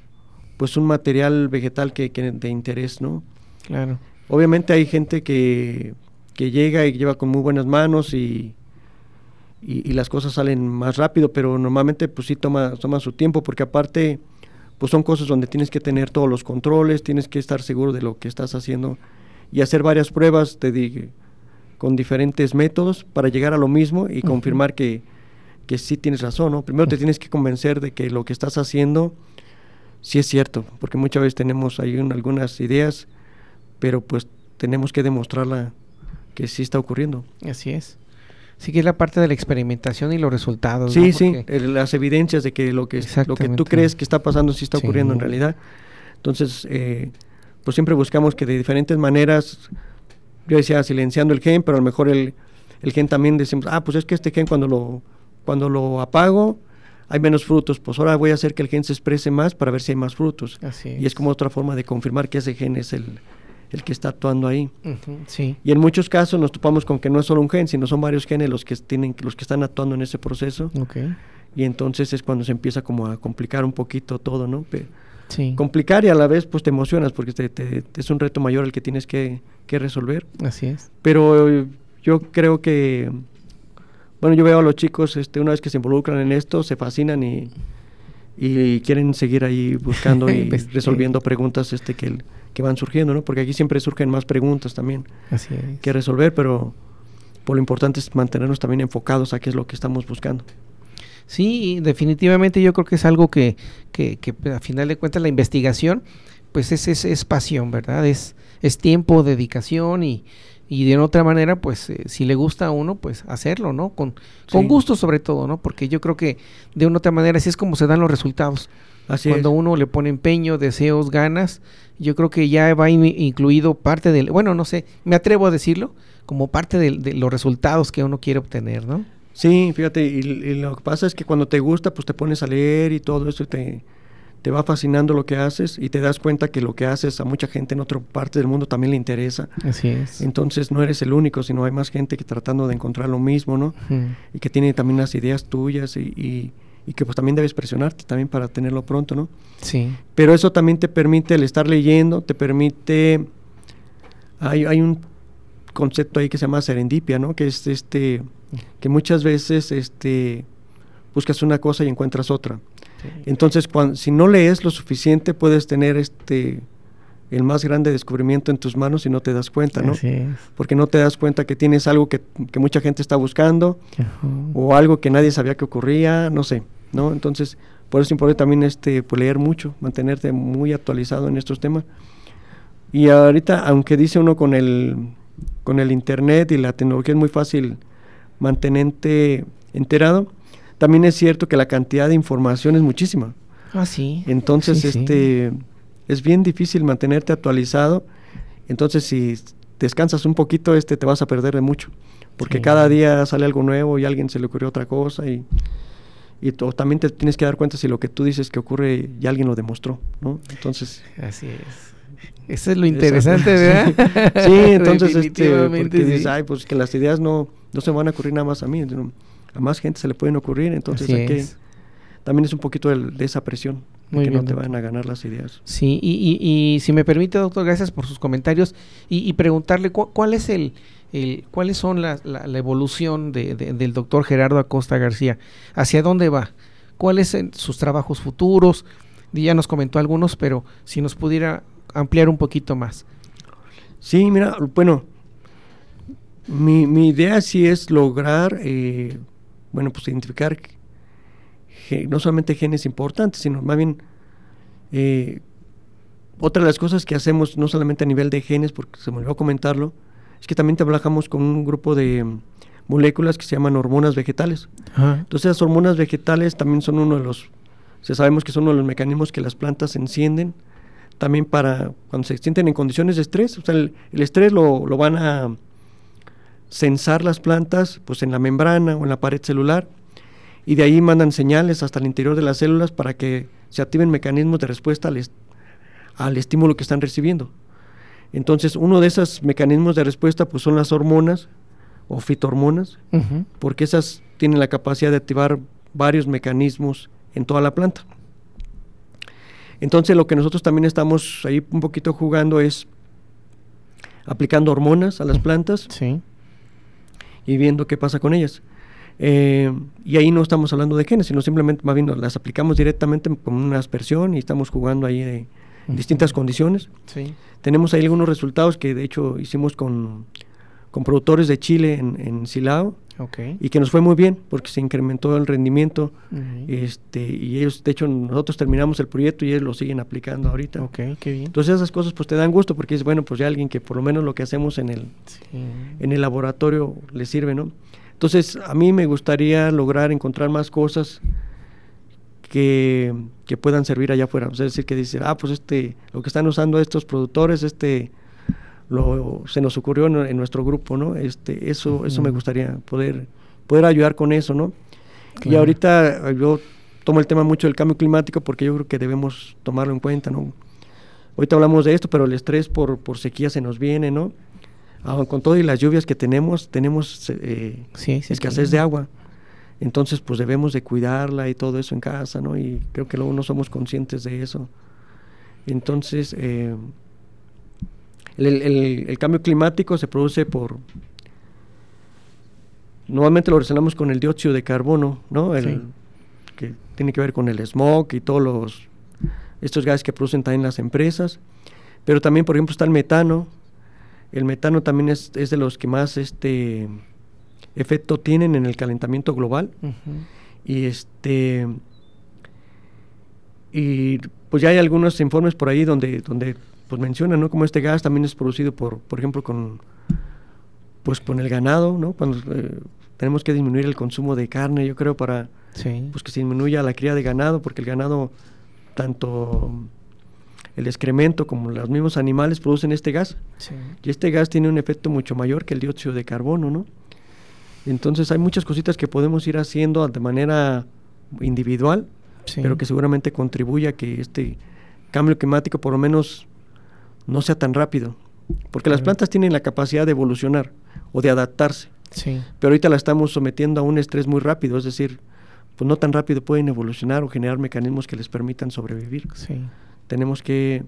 pues un material vegetal que, que de interés, ¿no? Claro. Obviamente hay gente que, que llega y lleva con muy buenas manos y, y, y las cosas salen más rápido, pero normalmente pues sí toma, toma su tiempo, porque aparte, pues son cosas donde tienes que tener todos los controles, tienes que estar seguro de lo que estás haciendo y hacer varias pruebas, te digo, con diferentes métodos para llegar a lo mismo y uh-huh. confirmar que, que sí tienes razón, ¿no? Primero uh-huh. te tienes que convencer de que lo que estás haciendo sí es cierto, porque muchas veces tenemos ahí un, algunas ideas, pero pues tenemos que demostrarla que sí está ocurriendo. Así es. Sí, que es la parte de la experimentación y los resultados. Sí, ¿no? Sí, el, las evidencias de que lo que, lo que tú crees que está pasando sí está ocurriendo sí. en realidad. Entonces... Eh, pues siempre buscamos que de diferentes maneras, yo decía silenciando el gen, pero a lo mejor el, el gen también decimos, ah, pues es que este gen cuando lo, cuando lo apago hay menos frutos, pues ahora voy a hacer que el gen se exprese más para ver si hay más frutos. Así es. Y es como otra forma de confirmar que ese gen es el, el que está actuando ahí. Uh-huh, sí. Y en muchos casos nos topamos con que no es solo un gen, sino son varios genes los que tienen, los que están actuando en ese proceso. Okay. Y entonces es cuando se empieza como a complicar un poquito todo, ¿no? Pero, sí. complicar y a la vez pues te emocionas porque te, te, te es un reto mayor el que tienes que, que resolver. Así es. Pero yo creo que, bueno, yo veo a los chicos, este, una vez que se involucran en esto, se fascinan y, y quieren seguir ahí buscando y pues, resolviendo eh. preguntas este que, que van surgiendo, ¿no? Porque aquí siempre surgen más preguntas también. Así es. Que resolver, pero por lo importante es mantenernos también enfocados a qué es lo que estamos buscando. Sí, definitivamente yo creo que es algo que, que, que a final de cuentas la investigación, pues es, es, es pasión, ¿verdad? Es, es tiempo, dedicación y, y de otra manera, pues eh, si le gusta a uno, pues hacerlo, ¿no? Con, con sí. gusto sobre todo, ¿no? Porque yo creo que de una otra manera así es como se dan los resultados. Así Cuando es. uno le pone empeño, deseos, ganas, yo creo que ya va in, incluido parte del, bueno, no sé, me atrevo a decirlo, como parte de, de los resultados que uno quiere obtener, ¿no? Sí, fíjate, y, y lo que pasa es que cuando te gusta, pues te pones a leer y todo eso, y te, te va fascinando lo que haces y te das cuenta que lo que haces a mucha gente en otra parte del mundo también le interesa. Así es. Entonces no eres el único, sino hay más gente que tratando de encontrar lo mismo, ¿no? Uh-huh. Y que tiene también las ideas tuyas y, y, y que pues también debes presionarte también para tenerlo pronto, ¿no? Sí. Pero eso también te permite el estar leyendo, te permite... Hay, hay un concepto ahí que se llama serendipia, ¿no? Que es este... que muchas veces este buscas una cosa y encuentras otra. Sí. Entonces, cuando, si no lees lo suficiente, puedes tener este el más grande descubrimiento en tus manos y no te das cuenta, ¿no? Así es. Porque no te das cuenta que tienes algo que, que mucha gente está buscando, ajá, o algo que nadie sabía que ocurría, no sé, ¿no? Entonces, por eso es importante también este pues leer mucho, mantenerte muy actualizado en estos temas. Y ahorita, aunque dice uno con el con el internet y la tecnología es muy fácil mantenerte enterado, también es cierto que la cantidad de información es muchísima. Ah, sí. Entonces, sí, este, sí. es bien difícil mantenerte actualizado. Entonces, si descansas un poquito, este, te vas a perder de mucho, porque sí, cada día sale algo nuevo y a alguien se le ocurrió otra cosa y, y t- también te tienes que dar cuenta si lo que tú dices que ocurre ya alguien lo demostró, ¿no? Entonces. Así es. Eso es lo interesante, ¿verdad? Sí, sí, entonces, este, porque sí. dices, ay, pues que las ideas no, no se van a ocurrir nada más a mí, sino a más gente se le pueden ocurrir, entonces hay que, también es un poquito de, de esa presión, de que bien, no te van a ganar las ideas. Sí, y, y, y si me permite, doctor, gracias por sus comentarios, y, y preguntarle cu- cuál es el, el cuáles son la, la, la evolución de, de, del doctor Gerardo Acosta García, hacia dónde va, cuáles son sus trabajos futuros, ya nos comentó algunos, pero si nos pudiera ampliar un poquito más. Sí, mira, bueno, mi, mi idea sí es lograr, eh, bueno, pues identificar ge- no solamente genes importantes, sino más bien, eh, otra de las cosas que hacemos, no solamente a nivel de genes, porque se me olvidó comentarlo, es que también trabajamos con un grupo de moléculas que se llaman hormonas vegetales. Ah. Entonces, las hormonas vegetales también son uno de los, o sea, sabemos que son uno de los mecanismos que las plantas encienden, también para cuando se sienten en condiciones de estrés, o sea, el, el estrés lo, lo van a censar las plantas pues en la membrana o en la pared celular y de ahí mandan señales hasta el interior de las células para que se activen mecanismos de respuesta al, est- al estímulo que están recibiendo. Entonces, uno de esos mecanismos de respuesta pues son las hormonas o fitohormonas, uh-huh, porque esas tienen la capacidad de activar varios mecanismos en toda la planta. Entonces, lo que nosotros también estamos ahí un poquito jugando es aplicando hormonas a las plantas, sí, y viendo qué pasa con ellas. Eh, y ahí no estamos hablando de genes, sino simplemente más bien las aplicamos directamente con una aspersión y estamos jugando ahí de uh-huh, distintas condiciones. Sí. Tenemos ahí algunos resultados que de hecho hicimos con, con productores de Chile en, en Silao. Okay. Y que nos fue muy bien porque se incrementó el rendimiento, uh-huh, este, y ellos, de hecho, nosotros terminamos el proyecto y ellos lo siguen aplicando ahorita. Okay, qué bien. Entonces esas cosas pues te dan gusto porque es bueno, pues ya alguien que por lo menos lo que hacemos en el, sí, en el laboratorio le sirve, ¿no? Entonces a mí me gustaría lograr encontrar más cosas que, que puedan servir allá afuera, o sea, es decir que dice, ah, pues este, lo que están usando estos productores, este... Lo, se nos ocurrió en, en nuestro grupo, ¿no? Este, eso, uh-huh, eso me gustaría poder, poder ayudar con eso, ¿no? Claro. Y ahorita yo tomo el tema mucho del cambio climático porque yo creo que debemos tomarlo en cuenta, ¿no? Ahorita hablamos de esto, pero el estrés por, por sequía se nos viene, ¿no? Ah, con todo y las lluvias que tenemos, tenemos eh, sí, sí, escasez, sí, de agua. Entonces, pues debemos de cuidarla y todo eso en casa, ¿no? Y creo que luego no somos conscientes de eso. Entonces, eh, El, el, el cambio climático se produce por, normalmente lo relacionamos con el dióxido de carbono, ¿no? El, sí, que tiene que ver con el smog y todos los, estos gases que producen también las empresas, pero también por ejemplo está el metano, el metano también es, es de los que más este efecto tienen en el calentamiento global, uh-huh, y este y pues ya hay algunos informes por ahí donde, donde pues menciona, ¿no? Como este gas también es producido por, por ejemplo, con, pues con el ganado, ¿no? Cuando eh, tenemos que disminuir el consumo de carne, yo creo, para, sí, pues que se disminuya la cría de ganado, porque el ganado, tanto el excremento como los mismos animales producen este gas, sí, y este gas tiene un efecto mucho mayor que el dióxido de carbono, ¿no? Entonces hay muchas cositas que podemos ir haciendo de manera individual, sí, pero que seguramente contribuya a que este cambio climático por lo menos no sea tan rápido, porque las plantas tienen la capacidad de evolucionar o de adaptarse, sí, pero ahorita la estamos sometiendo a un estrés muy rápido, es decir, pues no tan rápido pueden evolucionar o generar mecanismos que les permitan sobrevivir. Sí. Tenemos que,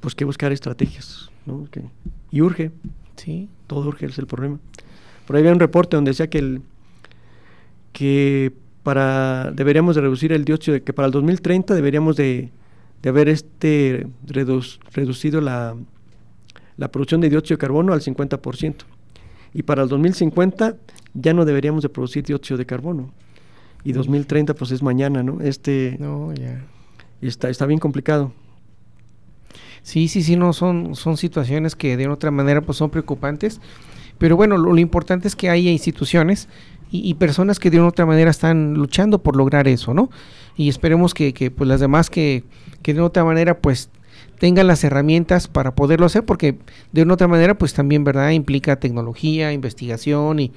pues, que buscar estrategias, ¿no? Que, y urge, sí, todo urge, es el problema. Por ahí había un reporte donde decía que el que para deberíamos de reducir el dióxido, que para el dos mil treinta deberíamos de, de haber este redu, reducido la, la producción de dióxido de carbono al cincuenta por ciento, y para el dos mil cincuenta ya no deberíamos de producir dióxido de carbono, y dos mil treinta pues es mañana, ¿no? Este no, ya. Está, está bien complicado. Sí, sí, sí, no, son, son situaciones que de otra manera pues son preocupantes, pero bueno, lo, lo importante es que haya instituciones y, y personas que de una u otra manera están luchando por lograr eso, ¿no? Y esperemos que, que pues las demás que, que de una u otra manera pues tengan las herramientas para poderlo hacer, porque de una u otra manera pues también, ¿verdad?, implica tecnología, investigación y,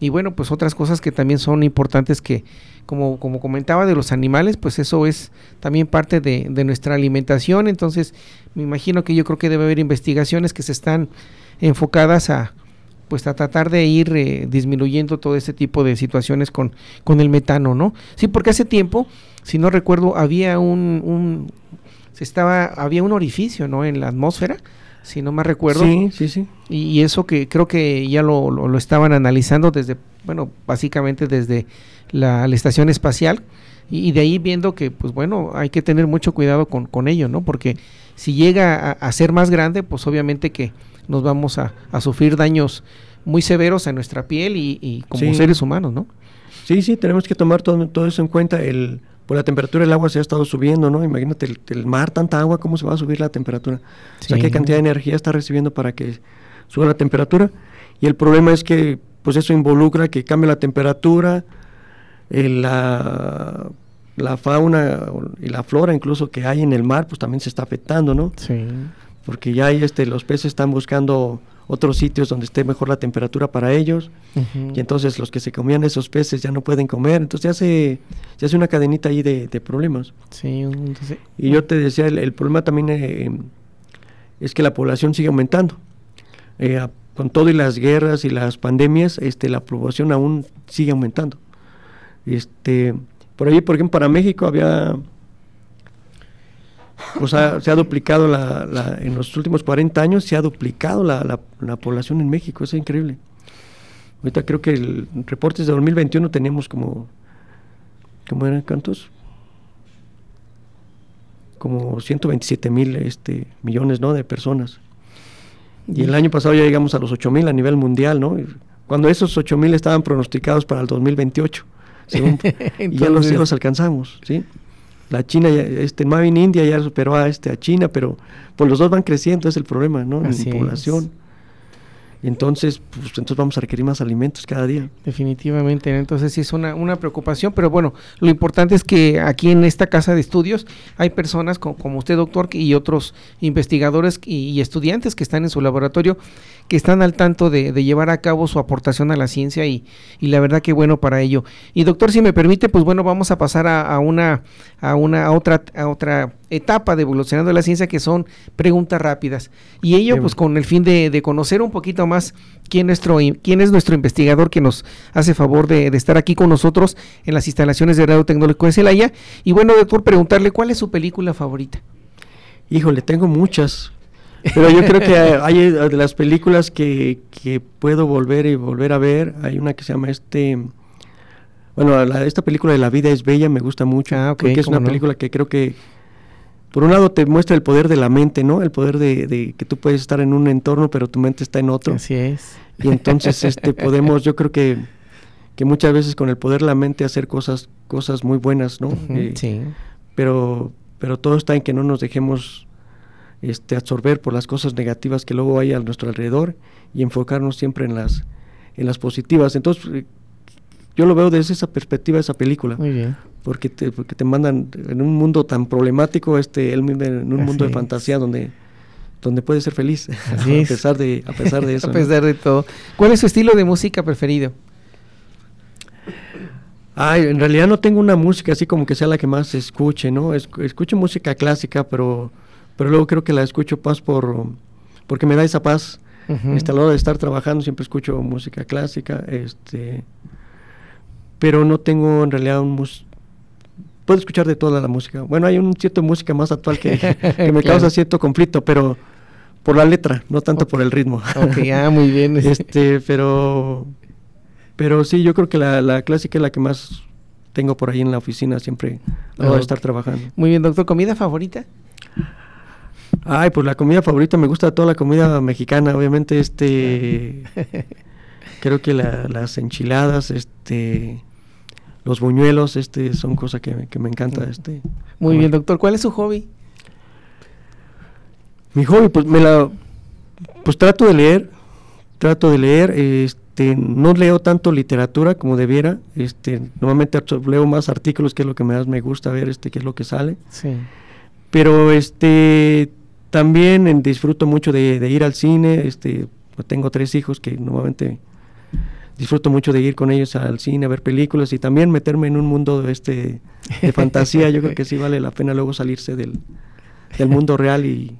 y bueno, pues otras cosas que también son importantes que, como, como comentaba, de los animales, pues eso es también parte de, de nuestra alimentación. Entonces me imagino que yo creo que debe haber investigaciones que se están enfocadas a pues a tratar de ir eh, disminuyendo todo este tipo de situaciones con, con el metano, ¿no? Sí, porque hace tiempo, si no recuerdo, había un, un se estaba había un orificio, ¿no?, en la atmósfera, si no me recuerdo. Sí, sí, sí. Y, y eso que creo que ya lo, lo, lo estaban analizando desde, bueno, básicamente desde la, la estación espacial, y, y de ahí viendo que, pues bueno, hay que tener mucho cuidado con, con ello, ¿no? Porque si llega a, a ser más grande, pues obviamente que nos vamos a, a sufrir daños muy severos a nuestra piel y, y como sí, seres humanos, ¿no? Sí, sí, tenemos que tomar todo, todo eso en cuenta. El, por la temperatura del agua se ha estado subiendo, ¿no? Imagínate el, el mar, tanta agua, ¿cómo se va a subir la temperatura? Sí. O sea, ¿qué cantidad de energía está recibiendo para que suba la temperatura? Y el problema es que, pues eso involucra que cambie la temperatura, eh, la, la fauna y la flora incluso que hay en el mar, pues también se está afectando, ¿no? Sí. Porque ya hay este, los peces están buscando otros sitios donde esté mejor la temperatura para ellos, uh-huh, y entonces los que se comían esos peces ya no pueden comer, entonces ya se, ya hace una cadenita ahí de, de problemas. Sí, entonces, y yo te decía, el, el problema también eh, es que la población sigue aumentando, eh, a, con todo y las guerras y las pandemias, este, la población aún sigue aumentando. Este, por ahí, por ejemplo, para México había... Pues ha, se ha duplicado, la, la, en los últimos cuarenta años se ha duplicado la, la, la población en México, es increíble. Ahorita creo que el reporte de dos mil veintiuno teníamos como, ¿cómo eran cuántos? Como ciento veintisiete mil este, millones, ¿no?, de personas. Y el año pasado ya llegamos a los ocho mil a nivel mundial, ¿no? Cuando esos ocho mil estaban pronosticados para el dos mil veintiocho, según, y ya los, ya los alcanzamos, ¿sí? La China, este, más bien India ya superó a, este, a China, pero pues los dos van creciendo, es el problema, ¿no? Así en población. Es. Entonces, pues entonces vamos a requerir más alimentos cada día. Definitivamente, entonces sí es una, una preocupación, pero bueno, lo importante es que aquí en esta casa de estudios hay personas como, como usted, doctor, y otros investigadores y, y estudiantes que están en su laboratorio, que están al tanto de, de llevar a cabo su aportación a la ciencia y, y la verdad que bueno para ello. Y doctor, si me permite, pues bueno, vamos a pasar a, a una a una a otra a otra etapa de Evolucionando la Ciencia, que son preguntas rápidas. Y ello pues con el fin de, de conocer un poquito más quién nuestro quién es nuestro investigador que nos hace favor de, de estar aquí con nosotros en las instalaciones de Radio Tecnológico de Celaya. Y bueno, doctor, preguntarle cuál es su película favorita. Híjole, tengo muchas. Pero yo creo que hay de las películas que, que puedo volver y volver a ver. Hay una que se llama este, bueno, la, esta película de La vida es bella, me gusta mucho, ah, okay, porque es una no? película que creo que, por un lado, te muestra el poder de la mente, ¿no? El poder de, de que tú puedes estar en un entorno, pero tu mente está en otro. Así es. Y entonces este podemos, yo creo que, que muchas veces con el poder de la mente hacer cosas, cosas muy buenas, ¿no? Uh-huh, eh, sí. Pero, pero todo está en que no nos dejemos Este, absorber por las cosas negativas que luego hay a nuestro alrededor y enfocarnos siempre en las en las positivas. Entonces yo lo veo desde esa perspectiva, esa película. Muy bien. Porque te, porque te mandan en un mundo tan problemático, este, en un Así mundo de fantasía es. donde donde puedes ser feliz a pesar de a pesar de eso. A pesar ¿no? de todo. ¿Cuál es su estilo de música preferido? Ay, en realidad no tengo una música así como que sea la que más escuche, ¿no? Es, escucho música clásica, pero pero luego creo que la escucho más por porque me da esa paz. Uh-huh. Hasta a la hora de estar trabajando siempre escucho música clásica, este, pero no tengo en realidad un mus- puedo escuchar de toda la música. Bueno, hay un cierto música más actual que, que me claro. causa cierto conflicto, pero por la letra, no tanto okay. por el ritmo. Okay, ah, muy bien. Este, pero pero sí, yo creo que la, la clásica es la que más tengo por ahí en la oficina siempre a la hora de estar trabajando. Muy bien, doctor. ¿Comida favorita? Ay, pues la comida favorita, me gusta toda la comida mexicana, obviamente, este, creo que la, las enchiladas, este, los buñuelos, este, son cosas que, que me encanta, este. Muy bien, doctor, ¿cuál es su hobby? Mi hobby, pues me la, pues trato de leer, trato de leer, este, no leo tanto literatura como debiera, este, normalmente leo más artículos, que es lo que más me gusta ver, este, qué es lo que sale. Sí. Pero este también en, disfruto mucho de, de ir al cine, este tengo tres hijos que normalmente disfruto mucho de ir con ellos al cine a ver películas y también meterme en un mundo de, este, de fantasía. Yo creo que sí vale la pena luego salirse del, del mundo real y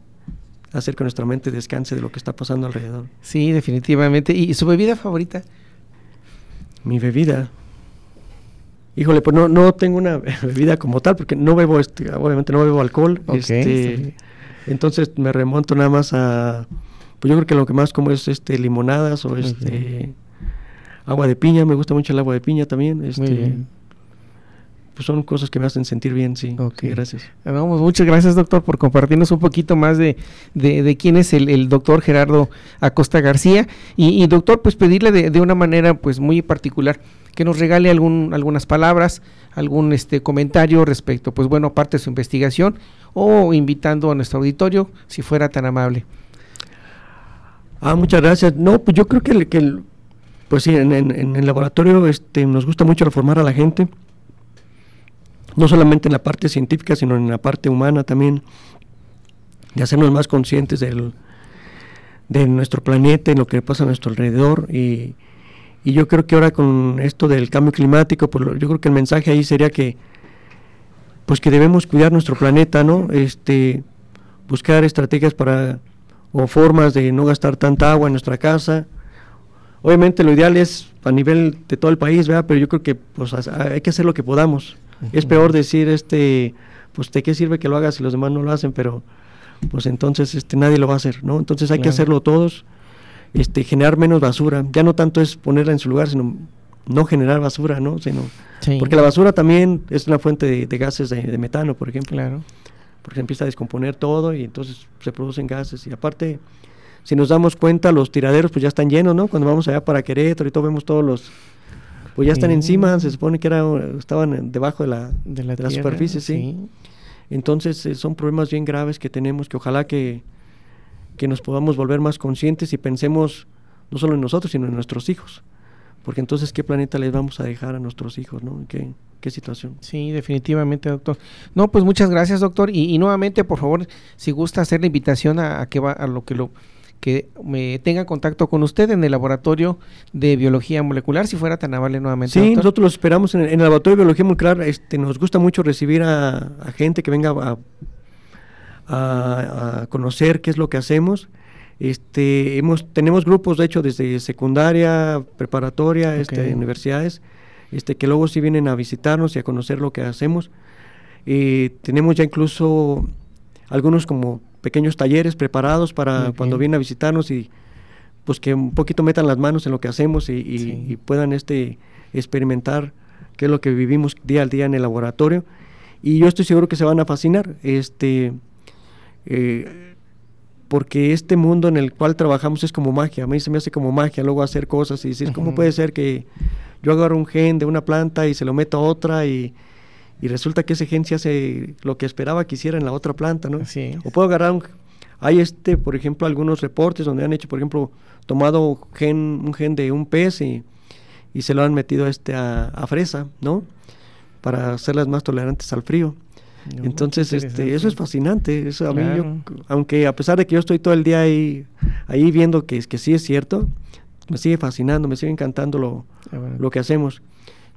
hacer que nuestra mente descanse de lo que está pasando alrededor. Sí, definitivamente. ¿Y su bebida favorita? Mi bebida... Híjole, pues no no tengo una bebida como tal, porque no bebo, este, obviamente no bebo alcohol, okay, este, entonces me remonto nada más a, pues yo creo que lo que más como es este limonadas o este uh-huh. agua de piña, me gusta mucho el agua de piña también, este, pues son cosas que me hacen sentir bien, sí, okay. sí gracias. Vamos, muchas gracias, doctor, por compartirnos un poquito más de, de, de quién es el, el doctor Gerardo Acosta García, y, y doctor, pues pedirle de, de una manera pues muy particular, que nos regale algún, algunas palabras, algún este comentario respecto, pues bueno, aparte de su investigación, o invitando a nuestro auditorio, si fuera tan amable. Ah, muchas gracias. No, pues yo creo que, el, que el, pues sí, en, en, en el laboratorio este, nos gusta mucho reformar a la gente, no solamente en la parte científica, sino en la parte humana también, de hacernos más conscientes del, de nuestro planeta, y lo que pasa a nuestro alrededor, y Y yo creo que ahora con esto del cambio climático, pues yo creo que el mensaje ahí sería que pues que debemos cuidar nuestro planeta, ¿no? Este, buscar estrategias para o formas de no gastar tanta agua en nuestra casa. Obviamente lo ideal es a nivel de todo el país, ¿verdad? Pero yo creo que pues hay que hacer lo que podamos. Uh-huh. Es peor decir este, pues de qué sirve que lo hagas si los demás no lo hacen, pero pues entonces este nadie lo va a hacer, ¿no? Entonces hay claro. que hacerlo todos. Este, generar menos basura, ya no tanto es ponerla en su lugar, sino no generar basura, ¿no? Sino, sí. Porque la basura también es una fuente de, de gases de, de metano, por ejemplo. Claro. Porque se empieza a descomponer todo y entonces se producen gases. Y aparte, si nos damos cuenta, los tiraderos pues ya están llenos, ¿no? Cuando vamos allá para Querétaro y todo, vemos todos los... Pues ya están sí. encima, se supone que era, estaban debajo de la, de la, de la tierra, superficie, sí. sí. Entonces eh, son problemas bien graves que tenemos, que ojalá que... que nos podamos volver más conscientes y pensemos no solo en nosotros, sino en nuestros hijos. Porque entonces, ¿qué planeta les vamos a dejar a nuestros hijos, no? ¿Qué, qué situación? Sí, definitivamente, doctor. No, pues muchas gracias, doctor. Y, y nuevamente, por favor, si gusta hacer la invitación a, a que va a lo que lo que me tenga contacto con usted en el laboratorio de biología molecular, si fuera tan amable nuevamente. Sí, doctor. Nosotros los esperamos en el, en el laboratorio de biología molecular. Este, nos gusta mucho recibir a, a gente que venga a A, a conocer qué es lo que hacemos. Este, hemos tenemos grupos de hecho desde secundaria, preparatoria, okay. este, universidades, este, que luego sí vienen a visitarnos y a conocer lo que hacemos. Eh, tenemos ya incluso algunos como pequeños talleres preparados para okay. cuando vienen a visitarnos y pues que un poquito metan las manos en lo que hacemos y, y, sí. y puedan este experimentar qué es lo que vivimos día al día en el laboratorio. Y yo estoy seguro que se van a fascinar. Este Eh, porque este mundo en el cual trabajamos es como magia, a mí se me hace como magia luego hacer cosas y decir, uh-huh. ¿cómo puede ser que yo agarro un gen de una planta y se lo meto a otra y, y resulta que ese gen se hace lo que esperaba que hiciera en la otra planta, ¿no? O puedo agarrar, un, hay este, por ejemplo, algunos reportes donde han hecho, por ejemplo, tomado gen, un gen de un pez y, y se lo han metido este a, a fresa, ¿no? Para hacerlas más tolerantes al frío. No, entonces este eso es fascinante, eso a claro. mí yo, aunque a pesar de que yo estoy todo el día ahí ahí viendo que, que sí es cierto, me sigue fascinando, me sigue encantando lo, ah, bueno. lo que hacemos.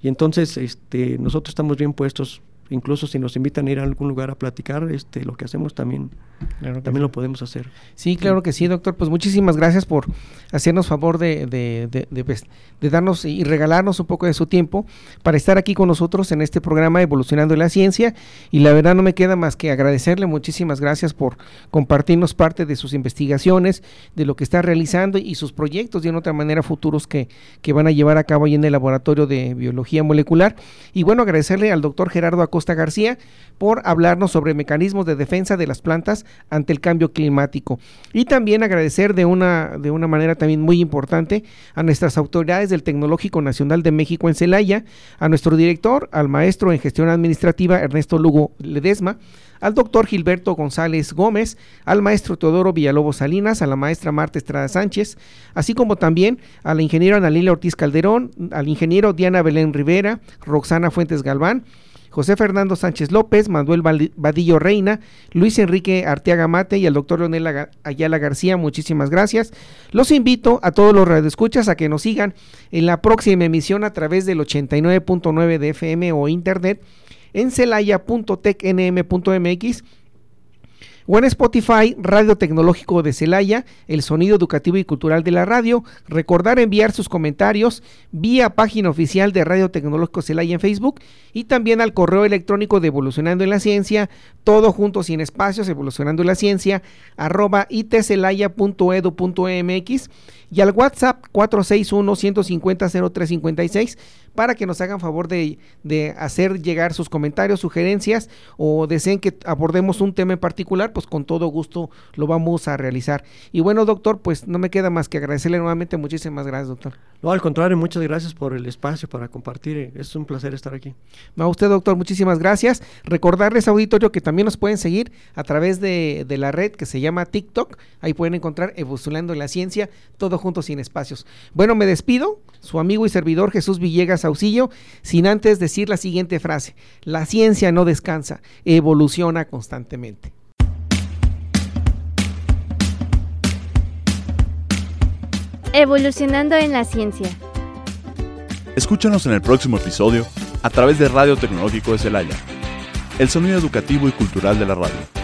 Y entonces este, nosotros estamos bien puestos, incluso si nos invitan a ir a algún lugar a platicar, este, lo que hacemos también, claro que también sí. lo podemos hacer. Sí, claro sí. que sí, doctor. Pues muchísimas gracias por hacernos favor de, de, de, de, pues, de darnos y regalarnos un poco de su tiempo para estar aquí con nosotros en este programa Evolucionando la Ciencia, y la verdad no me queda más que agradecerle. Muchísimas gracias por compartirnos parte de sus investigaciones, de lo que está realizando y sus proyectos de una otra manera futuros que, que van a llevar a cabo ahí en el Laboratorio de Biología Molecular. Y bueno, agradecerle al doctor Gerardo Acosta Acosta García por hablarnos sobre mecanismos de defensa de las plantas ante el cambio climático, y también agradecer de una, de una manera también muy importante a nuestras autoridades del Tecnológico Nacional de México en Celaya, a nuestro director, al maestro en gestión administrativa Ernesto Lugo Ledesma, al doctor Gilberto González Gómez, al maestro Teodoro Villalobos Salinas, a la maestra Marta Estrada Sánchez, así como también al ingeniero Analía Ortiz Calderón, al ingeniero Diana Belén Rivera, Roxana Fuentes Galván, José Fernando Sánchez López, Manuel Vadillo Reina, Luis Enrique Arteaga Mate y al doctor Leonel Ayala García. Muchísimas gracias. Los invito a todos los radioescuchas a que nos sigan en la próxima emisión a través del ochenta y nueve punto nueve de F M o internet en celaya punto tecnm punto mx o en Spotify, Radio Tecnológico de Celaya, el sonido educativo y cultural de la radio. Recordar enviar sus comentarios vía página oficial de Radio Tecnológico Celaya en Facebook, y también al correo electrónico de Evolucionando en la Ciencia, todo junto sin espacios, evolucionando en la ciencia, arroba itcelaya punto edu punto mx, y al WhatsApp cuatro seis uno uno cinco cero cero tres cinco seis para que nos hagan favor de, de hacer llegar sus comentarios, sugerencias, o deseen que abordemos un tema en particular, pues con todo gusto lo vamos a realizar. Y bueno, doctor, pues no me queda más que agradecerle nuevamente. Muchísimas gracias, doctor. No, al contrario, muchas gracias por el espacio para compartir. Es un placer estar aquí. A usted, doctor, muchísimas gracias. Recordarles, auditorio, que también nos pueden seguir a través de, de la red que se llama TikTok. Ahí pueden encontrar Evolucionando en la Ciencia, todo junto sin espacios. Bueno, me despido, su amigo y servidor Jesús Villegas Ausilio, sin antes decir la siguiente frase: la ciencia no descansa, evoluciona constantemente. Evolucionando en la Ciencia. Escúchanos en el próximo episodio a través de Radio Tecnológico de Celaya, el sonido educativo y cultural de la radio.